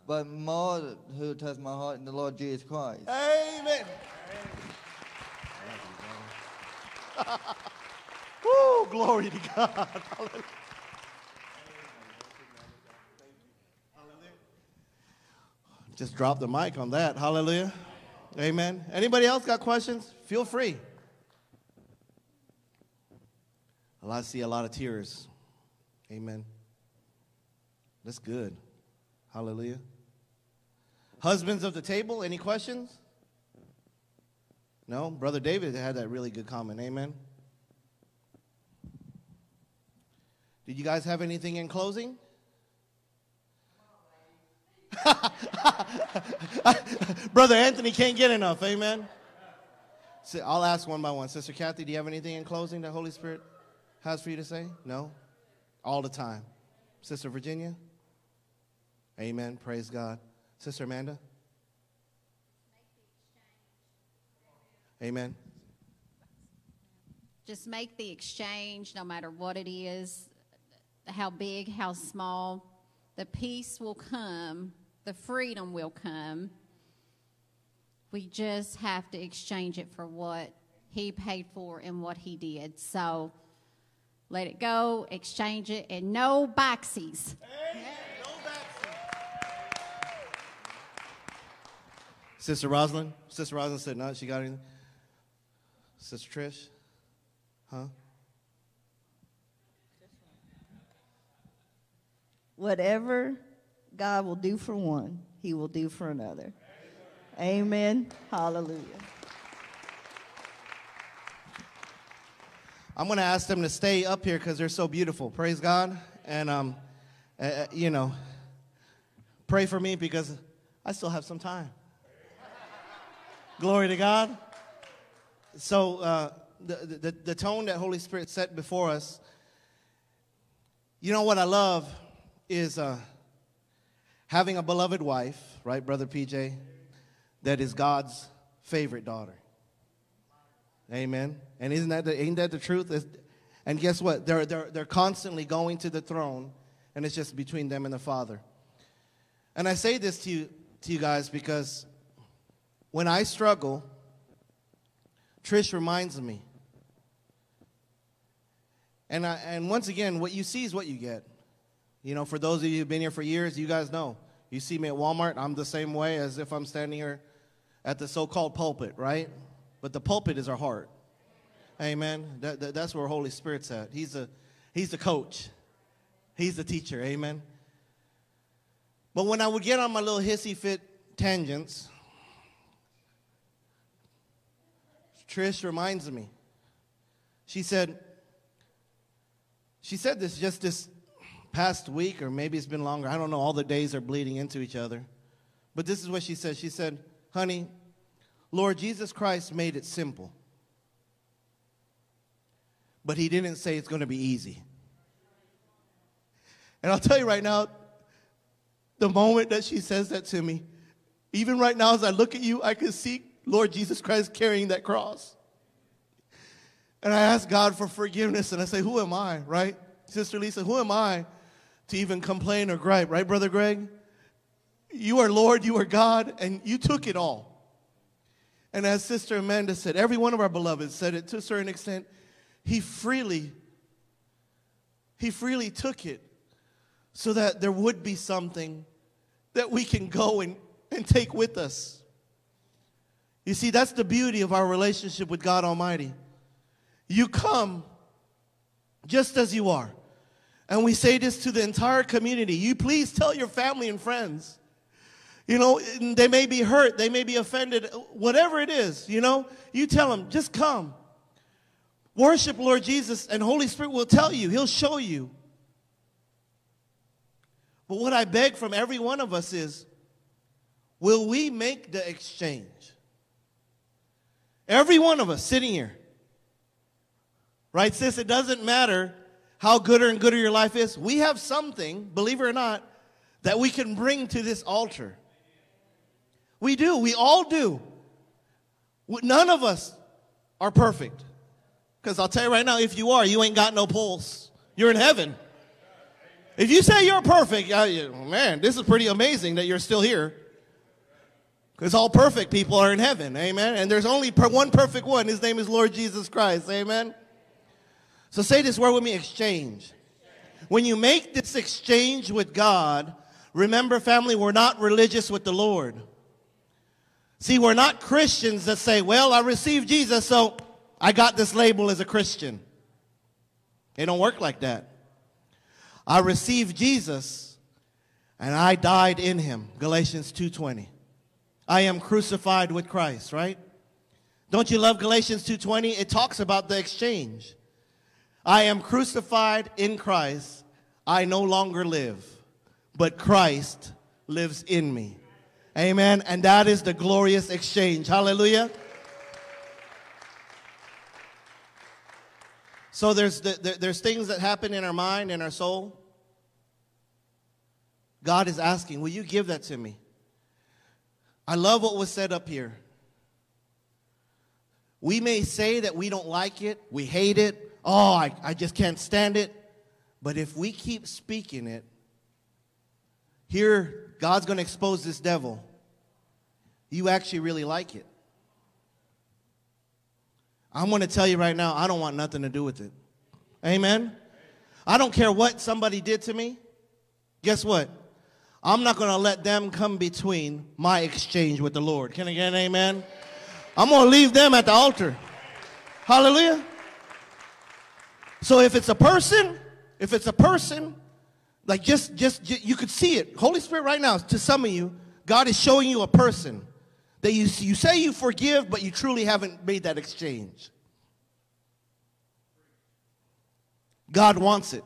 but more who touched my heart in the Lord Jesus Christ. Amen. Amen. Woo! Glory to God. Hallelujah. Just drop the mic on that. Hallelujah. Amen. Anybody else got questions? Feel free. I see a lot of tears. Amen. That's good. Hallelujah. Husbands of the table, any questions? No? Brother David had that really good comment. Amen. Did you guys have anything in closing? Brother Anthony can't get enough. Amen. So I'll ask one by one. Sister Kathy, do you have anything in closing that Holy Spirit has for you to say? No? All the time. Sister Virginia? Amen. Praise God. Sister Amanda? Amen. Just make the exchange, no matter what it is, how big, how small. The peace will come. The freedom will come. We just have to exchange it for what He paid for and what He did. So... let it go, exchange it, and no backsies. Amen. No backsies. Sister Rosalind? Sister Rosalind said no. She got anything? Sister Trish? Huh? Whatever God will do for one, He will do for another. Amen. Amen. Hallelujah. I'm going to ask them to stay up here because they're so beautiful. Praise God. And, um, uh, you know, pray for me because I still have some time. Glory to God. So uh, the, the, the tone that Holy Spirit set before us, you know what I love is uh, having a beloved wife, right, Brother P J, that is God's favorite daughter. Amen. And isn't that the, ain't that the truth? It's, and guess what? They're, they're, they're constantly going to the throne, and it's just between them and the Father. And I say this to you, to you guys because when I struggle, Trish reminds me. And, I, and once again, what you see is what you get. You know, for those of you who've been here for years, you guys know. You see me at Walmart, I'm the same way as if I'm standing here at the so-called pulpit, right? But the pulpit is our heart. Amen. That, that, that's where Holy Spirit's at. He's a, he's the coach. He's the teacher. Amen. But when I would get on my little hissy fit tangents, Trish reminds me. She said, she said this just this past week, or maybe it's been longer. I don't know. All the days are bleeding into each other. But this is what she said. She said, honey, Lord Jesus Christ made it simple. But he didn't say it's going to be easy. And I'll tell you right now, the moment that she says that to me, even right now as I look at you, I can see Lord Jesus Christ carrying that cross. And I ask God for forgiveness, and I say, who am I, right? Sister Lisa, who am I to even complain or gripe, right, Brother Greg? You are Lord, you are God, and you took it all. And as Sister Amanda said, every one of our beloveds said it to a certain extent, He freely, he freely took it so that there would be something that we can go and, and take with us. You see, that's the beauty of our relationship with God Almighty. You come just as you are. And we say this to the entire community. You please tell your family and friends. You know, they may be hurt. They may be offended. Whatever it is, you know, you tell them, just come. Worship Lord Jesus, and Holy Spirit will tell you. He'll show you. But what I beg from every one of us is, will we make the exchange? Every one of us sitting here. Right, sis? It doesn't matter how good or gooder your life is. We have something, believe it or not, that we can bring to this altar. We do. We all do. None of us are perfect. Because I'll tell you right now, if you are, you ain't got no pulse. You're in heaven. If you say you're perfect, I, man, this is pretty amazing that you're still here. Because all perfect people are in heaven, amen? And there's only per one perfect one. His name is Lord Jesus Christ, amen? So say this word with me, exchange. When you make this exchange with God, remember, family, we're not religious with the Lord. See, we're not Christians that say, well, I received Jesus, so I got this label as a Christian. It don't work like that. I received Jesus, and I died in him. Galatians two twenty. I am crucified with Christ, right? Don't you love Galatians two twenty? It talks about the exchange. I am crucified in Christ. I no longer live, but Christ lives in me. Amen? And that is the glorious exchange. Hallelujah. So there's, the, there's things that happen in our mind, in our soul. God is asking, will you give that to me? I love what was said up here. We may say that we don't like it, we hate it, oh, I, I just can't stand it. But if we keep speaking it, here, God's going to expose this devil. You actually really like it. I'm going to tell you right now, I don't want nothing to do with it. Amen? I don't care what somebody did to me. Guess what? I'm not going to let them come between my exchange with the Lord. Can I get an amen? I'm going to leave them at the altar. Hallelujah. So if it's a person, if it's a person, like just, just, just you could see it. Holy Spirit right now, to some of you, God is showing you a person. That you, you say you forgive, but you truly haven't made that exchange. God wants it.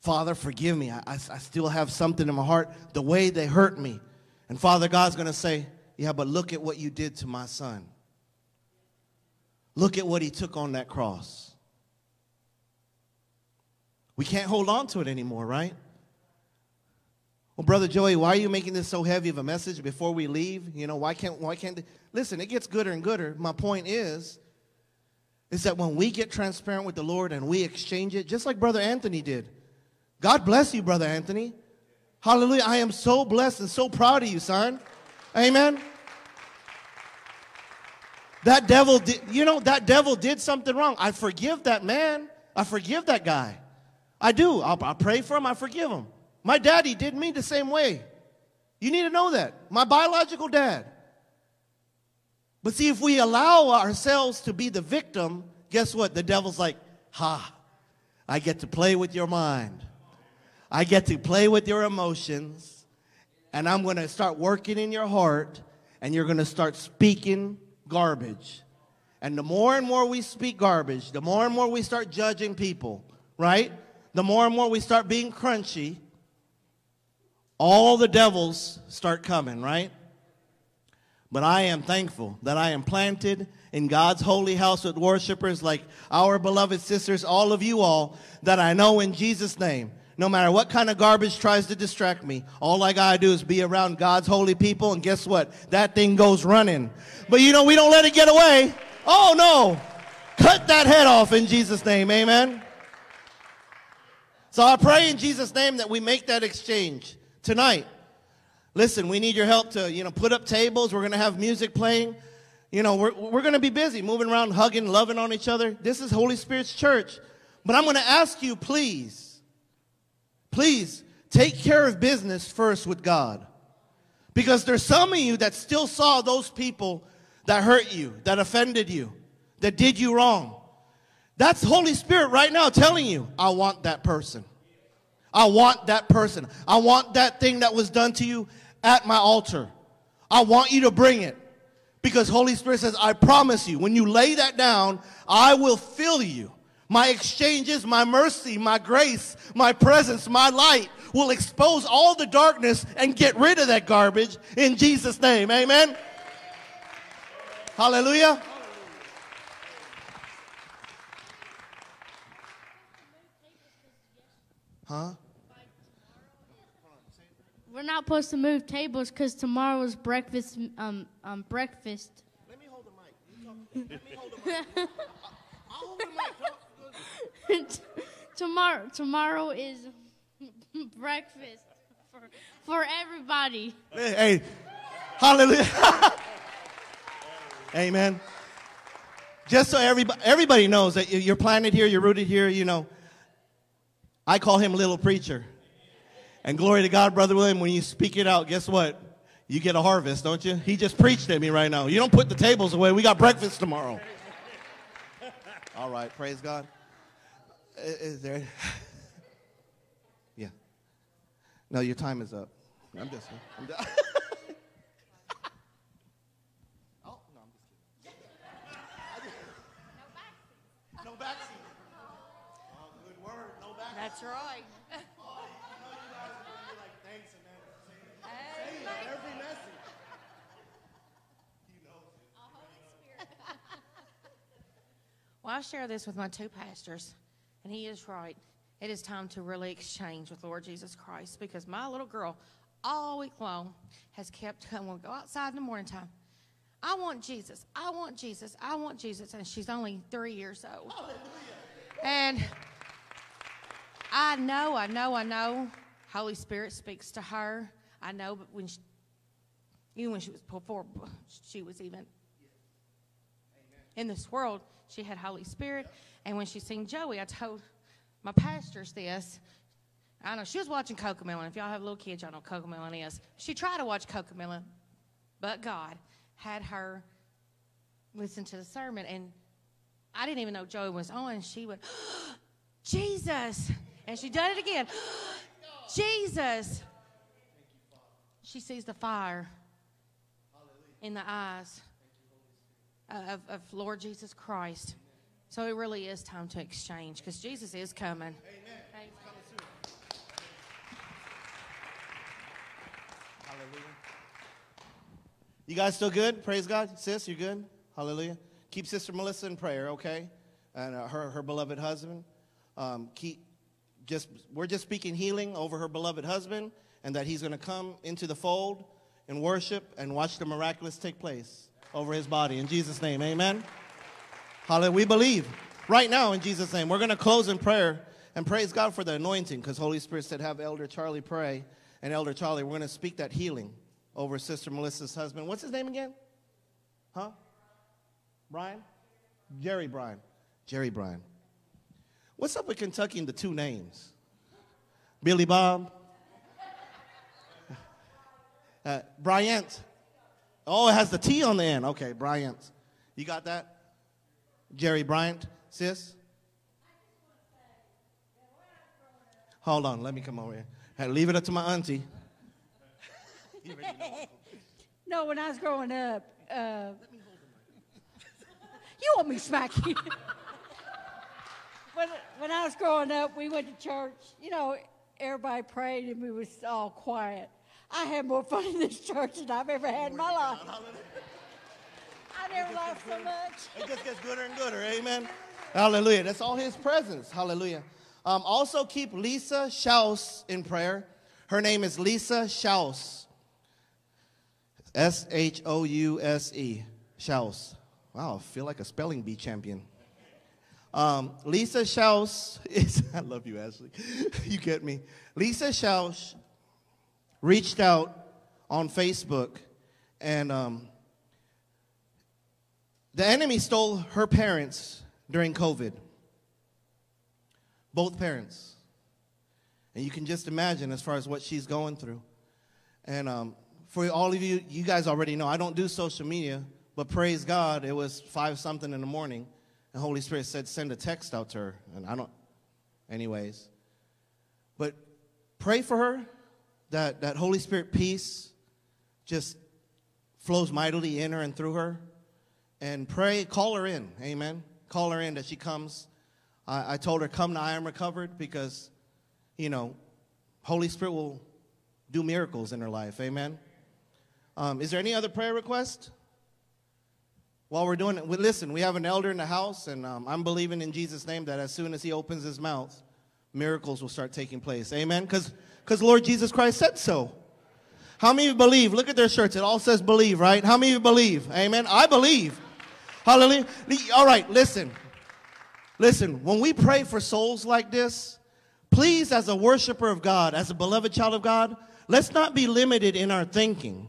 Father, forgive me. I, I, I still have something in my heart, the way they hurt me. And Father God's going to say, Yeah, but look at what you did to my son. Look at what he took on that cross. We can't hold on to it anymore, right? Well, Brother Joey, why are you making this so heavy of a message before we leave? You know, why can't, why can't, listen, it gets gooder and gooder. My point is, is that when we get transparent with the Lord and we exchange it, just like Brother Anthony did. God bless you, Brother Anthony. Hallelujah. I am so blessed and so proud of you, son. Amen. That devil did, you know, that devil did something wrong. I forgive that man. I forgive that guy. I do. I'll, I'll pray for him. I forgive him. My daddy did me the same way. You need to know that. My biological dad. But see, if we allow ourselves to be the victim, guess what? The devil's like, ha, I get to play with your mind. I get to play with your emotions. And I'm going to start working in your heart. And you're going to start speaking garbage. And the more and more we speak garbage, the more and more we start judging people, right? The more and more we start being crunchy. All the devils start coming, right? But I am thankful that I am planted in God's holy house with worshipers like our beloved sisters, all of you all, that I know in Jesus' name, no matter what kind of garbage tries to distract me, all I got to do is be around God's holy people, and guess what? That thing goes running. But, you know, we don't let it get away. Oh, no. Cut that head off in Jesus' name. Amen. So I pray in Jesus' name that we make that exchange. Tonight, listen, we need your help to, you know, put up tables. We're going to have music playing. You know, we're, we're going to be busy moving around, hugging, loving on each other. This is Holy Spirit's church. But I'm going to ask you, please, please take care of business first with God. Because there's some of you that still saw those people that hurt you, that offended you, that did you wrong. That's Holy Spirit right now telling you, I want that person. I want that person. I want that thing that was done to you at my altar. I want you to bring it. Because Holy Spirit says, I promise you, when you lay that down, I will fill you. My exchanges, my mercy, my grace, my presence, my light will expose all the darkness and get rid of that garbage in Jesus' name. Amen? Amen. Hallelujah. Huh? We're not supposed to move tables because tomorrow is breakfast. Um, um, breakfast. Let me hold the mic. You talk. Let me hold the mic. I'll, I'll hold the mic. tomorrow, tomorrow is breakfast for for everybody. Hey, hey. Hallelujah. Amen. Just so everybody everybody knows that you're planted here, you're rooted here. You know, I call him Little Preacher. And glory to God, Brother William, when you speak it out, guess what? You get a harvest, don't you? He just preached at me right now. You don't put the tables away. We got breakfast tomorrow. All right, praise God. Is there? Yeah. No, your time is up. I'm just. I'm done. Oh, no, I'm just kidding. Just, no backseat. No backseat. Oh, good word. No backseat. That's right. Well, I share this with my two pastors, and he is right. It is time to really exchange with Lord Jesus Christ, because my little girl all week long has kept, I want to go outside in the morning time. I want Jesus. I want Jesus. I want Jesus. And she's only three years old. Hallelujah. And I know, I know, I know Holy Spirit speaks to her. I know, but when she, even when she was before, she was even in this world, she had Holy Spirit. And when she seen Joey, I told my pastors this. I know she was watching Cocomelon. If y'all have little kids, y'all know what Cocomelon is. She tried to watch Cocomelon, but God had her listen to the sermon. And I didn't even know Joey was on. And she went, oh, Jesus. And she done it again. Oh, Jesus. She sees the fire in the eyes Of, of Lord Jesus Christ. So it really is time to exchange, because Jesus is coming. Amen. Amen. Hallelujah. You guys still good? Praise God. Sis, you're good? Hallelujah. Keep Sister Melissa in prayer, okay? And uh, her, her beloved husband. Um, keep just We're just speaking healing over her beloved husband, and that he's going to come into the fold and worship and watch the miraculous take place over his body. In Jesus' name, amen. Hallelujah. We believe right now in Jesus' name. We're going to close in prayer and praise God for the anointing, because Holy Spirit said have Elder Charlie pray. And Elder Charlie, we're going to speak that healing over Sister Melissa's husband. What's his name again? Huh? Brian? Jerry Bryan. Jerry Bryan. What's up with Kentucky and the two names? Billy Bob. Uh, Bryant. Oh, it has the T on the end. Okay, Bryant. You got that? Jerry Bryant, sis? Hold on, let me come over here. Hey, leave it up to my auntie. No, when I was growing up, uh, you want me to smack you? when, when I was growing up, we went to church. You know, everybody prayed and we was all quiet. I had more fun in this church than I've ever had in my life. I never laughed so much. It just gets gooder and gooder. Amen. Hallelujah. That's all his presence. Hallelujah. Um, also keep Lisa Schaus in prayer. Her name is Lisa Schaus. S H O U S E, Schaus. Wow, I feel like a spelling bee champion. Um, Lisa Schaus is, I love you, Ashley. You get me. Lisa Schaus reached out on Facebook, and um, the enemy stole her parents during COVID. Both parents. And you can just imagine as far as what she's going through. And um, for all of you, you guys already know, I don't do social media, but praise God, it was five something in the morning, and Holy Spirit said, send a text out to her, and I don't, anyways. But pray for her, that, that Holy Spirit peace just flows mightily in her and through her, and pray, call her in, amen, call her in that she comes. I, I told her, come to I Am Recovered, because, you know, Holy Spirit will do miracles in her life, amen. Um, is there any other prayer request? While we're doing it, we, listen, we have an elder in the house, and um, I'm believing in Jesus' name that as soon as he opens his mouth, miracles will start taking place. Amen? Because because Lord Jesus Christ said so. How many of you believe? Look at their shirts. It all says believe, right? How many of you believe? Amen? I believe. Hallelujah. All right, listen. Listen, when we pray for souls like this, please, as a worshiper of God, as a beloved child of God, let's not be limited in our thinking.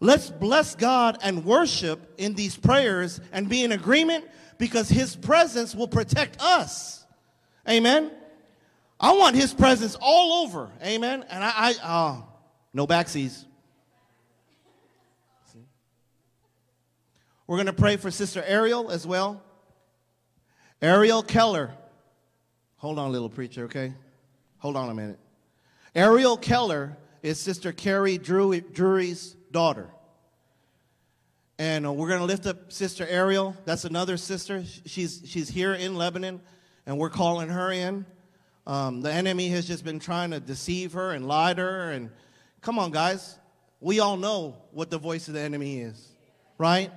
Let's bless God and worship in these prayers and be in agreement, because his presence will protect us. Amen. I want his presence all over. Amen. And I, I uh, no backseas. We're going to pray for Sister Ariel as well. Ariel Keller. Hold on, little preacher, okay? Hold on a minute. Ariel Keller is Sister Carrie Drew, Drury's daughter. And uh, we're going to lift up Sister Ariel. That's another sister. She's, she's here in Lebanon, and we're calling her in. Um, the enemy has just been trying to deceive her and lie to her. And come on, guys. We all know what the voice of the enemy is, right?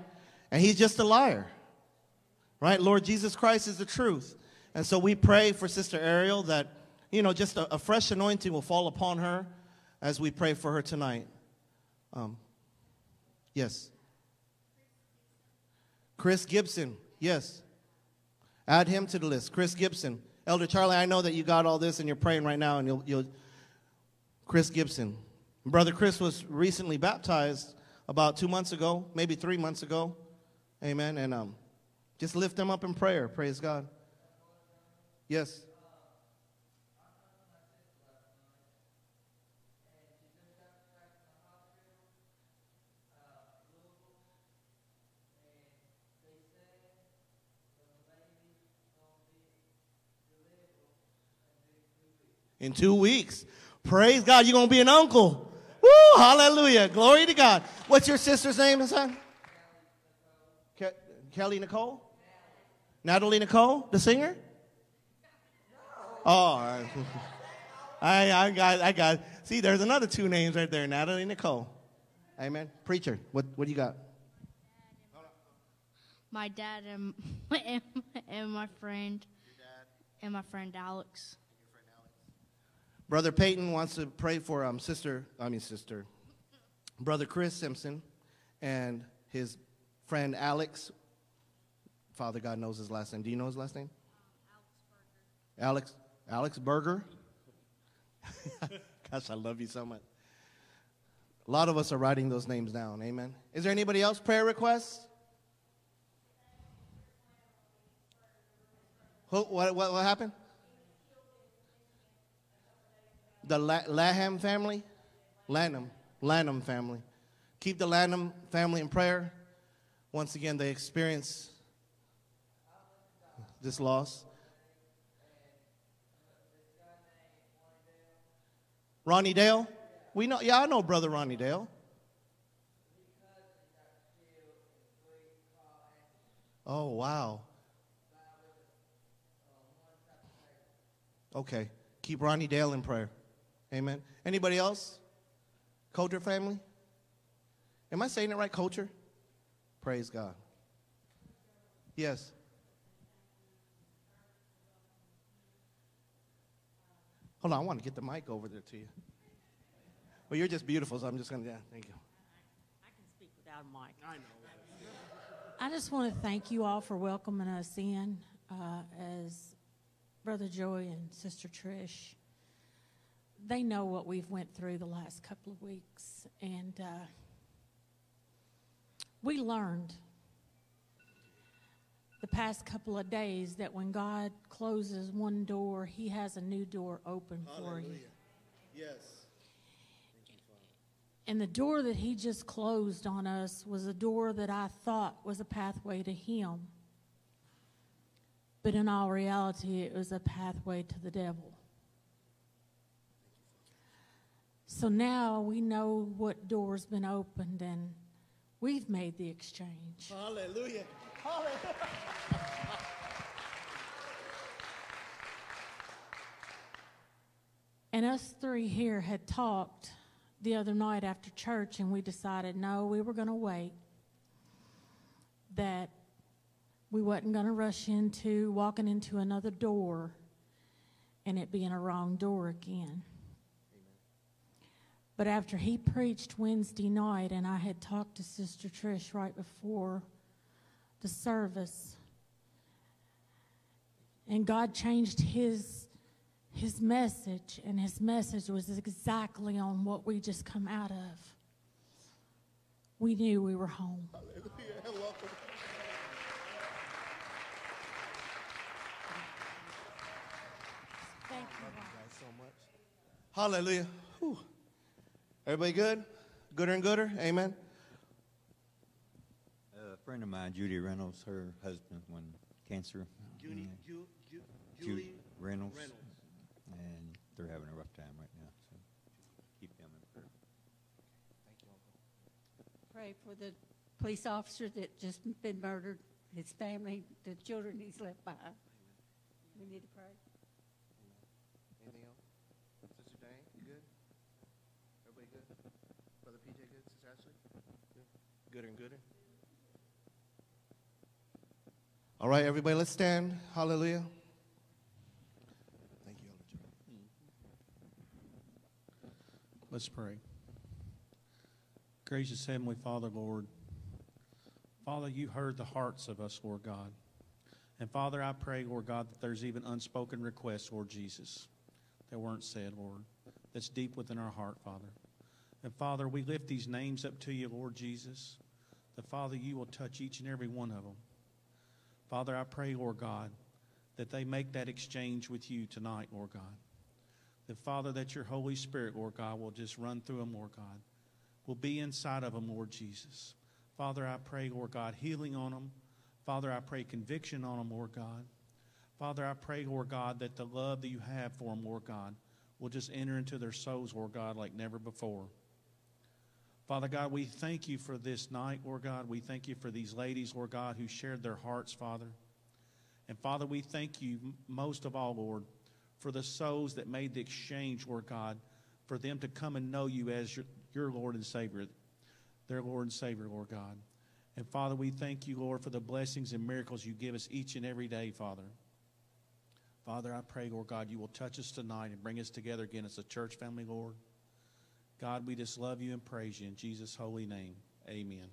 And he's just a liar, right? Lord Jesus Christ is the truth. And so we pray for Sister Ariel that, you know, just a, a fresh anointing will fall upon her as we pray for her tonight. Um, Yes. Chris Gibson. Yes. Add him to the list. Chris Gibson. Elder Charlie, I know that you got all this and you're praying right now, and you'll, you'll Chris Gibson. Brother Chris was recently baptized about two months ago, maybe three months ago. Amen. And um, just lift them up in prayer. Praise God. Yes. In two weeks. Praise God. You're going to be an uncle. Woo, hallelujah. Glory to God. What's your sister's name, son? Ke Kelly Nicole? Natalie Nicole, the singer? Oh, I, I got I got. See, there's another two names right there, Natalie Nicole. Amen. Preacher, what what do you got? My dad and and, and my friend. Your dad. And my friend Alex. And your friend Alex. Brother Peyton wants to pray for um sister I mean sister, Brother Chris Simpson, and his friend Alex. Father God knows his last name. Do you know his last name? Um, Alex Berger. Alex Alex Berger. Gosh, I love you so much. A lot of us are writing those names down. Amen. Is there anybody else? Prayer requests? Who, what, what, what happened? The La Laham family? Lanham. Lanham family. Keep the Lanham family in prayer. Once again, they experience this loss. Ronnie Dale? We know, yeah, I know Brother Ronnie Dale. Oh, wow. Okay. Keep Ronnie Dale in prayer. Amen. Anybody else? Coulter family? Am I saying it right, Coulter? Praise God. Yes. Hold on, I want to get the mic over there to you. Well, you're just beautiful, so I'm just going to, yeah, thank you. I can speak without a mic. I know. I just want to thank you all for welcoming us in, uh, as Brother Joey and Sister Trish. They know what we've went through the last couple of weeks, and uh, we learned the past couple of days that when God closes one door, He has a new door open. Hallelujah. For you. Yes. And the door that He just closed on us was a door that I thought was a pathway to Him. But in all reality, it was a pathway to the devil. So now we know what door's been opened, and we've made the exchange. Hallelujah. Hallelujah. And us three here had talked the other night after church, and we decided, no, we were going to wait, that we wasn't going to rush into walking into another door and it being a wrong door again. Amen. But after he preached Wednesday night, and I had talked to Sister Trish right before the service, and God changed his His message, and his message was exactly on what we just come out of. We knew we were home. Hallelujah. Welcome. Thank you, Lord. Guys, so much. Hallelujah. Whew. Everybody good? Gooder and gooder? Amen. Uh, a friend of mine, Judy Reynolds, her husband won cancer. Judy, uh, Ju Ju Julie Judy Reynolds. Reynolds. And they're having a rough time right now, so keep them in prayer. Thank you, Uncle. Pray for the police officer that just been murdered, his family, the children he's left behind. Amen. We need to pray. Amen. Anything else? Sister Diane, you good? Everybody good? Brother P J good? Sister Ashley? Good? Gooder and gooder? All right, everybody, let's stand. Hallelujah. Let's pray. Gracious Heavenly Father, Lord, Father, you heard the hearts of us, Lord God. And Father, I pray, Lord God, that there's even unspoken requests, Lord Jesus, that weren't said, Lord, that's deep within our heart, Father. And Father, we lift these names up to you, Lord Jesus, that, Father, you will touch each and every one of them. Father, I pray, Lord God, that they make that exchange with you tonight, Lord God. That, Father, that your Holy Spirit, Lord God, will just run through them, Lord God, will be inside of them, Lord Jesus. Father, I pray, Lord God, healing on them. Father, I pray conviction on them, Lord God. Father, I pray, Lord God, that the love that you have for them, Lord God, will just enter into their souls, Lord God, like never before. Father God, we thank you for this night, Lord God. We thank you for these ladies, Lord God, who shared their hearts, Father. And, Father, we thank you most of all, Lord, for the souls that made the exchange, Lord God, for them to come and know you as your, your Lord and Savior. their Lord and Savior, Lord God. And Father, we thank you, Lord, for the blessings and miracles you give us each and every day, Father. Father, I pray, Lord God, you will touch us tonight and bring us together again as a church family, Lord. God, we just love you and praise you in Jesus' holy name. Amen.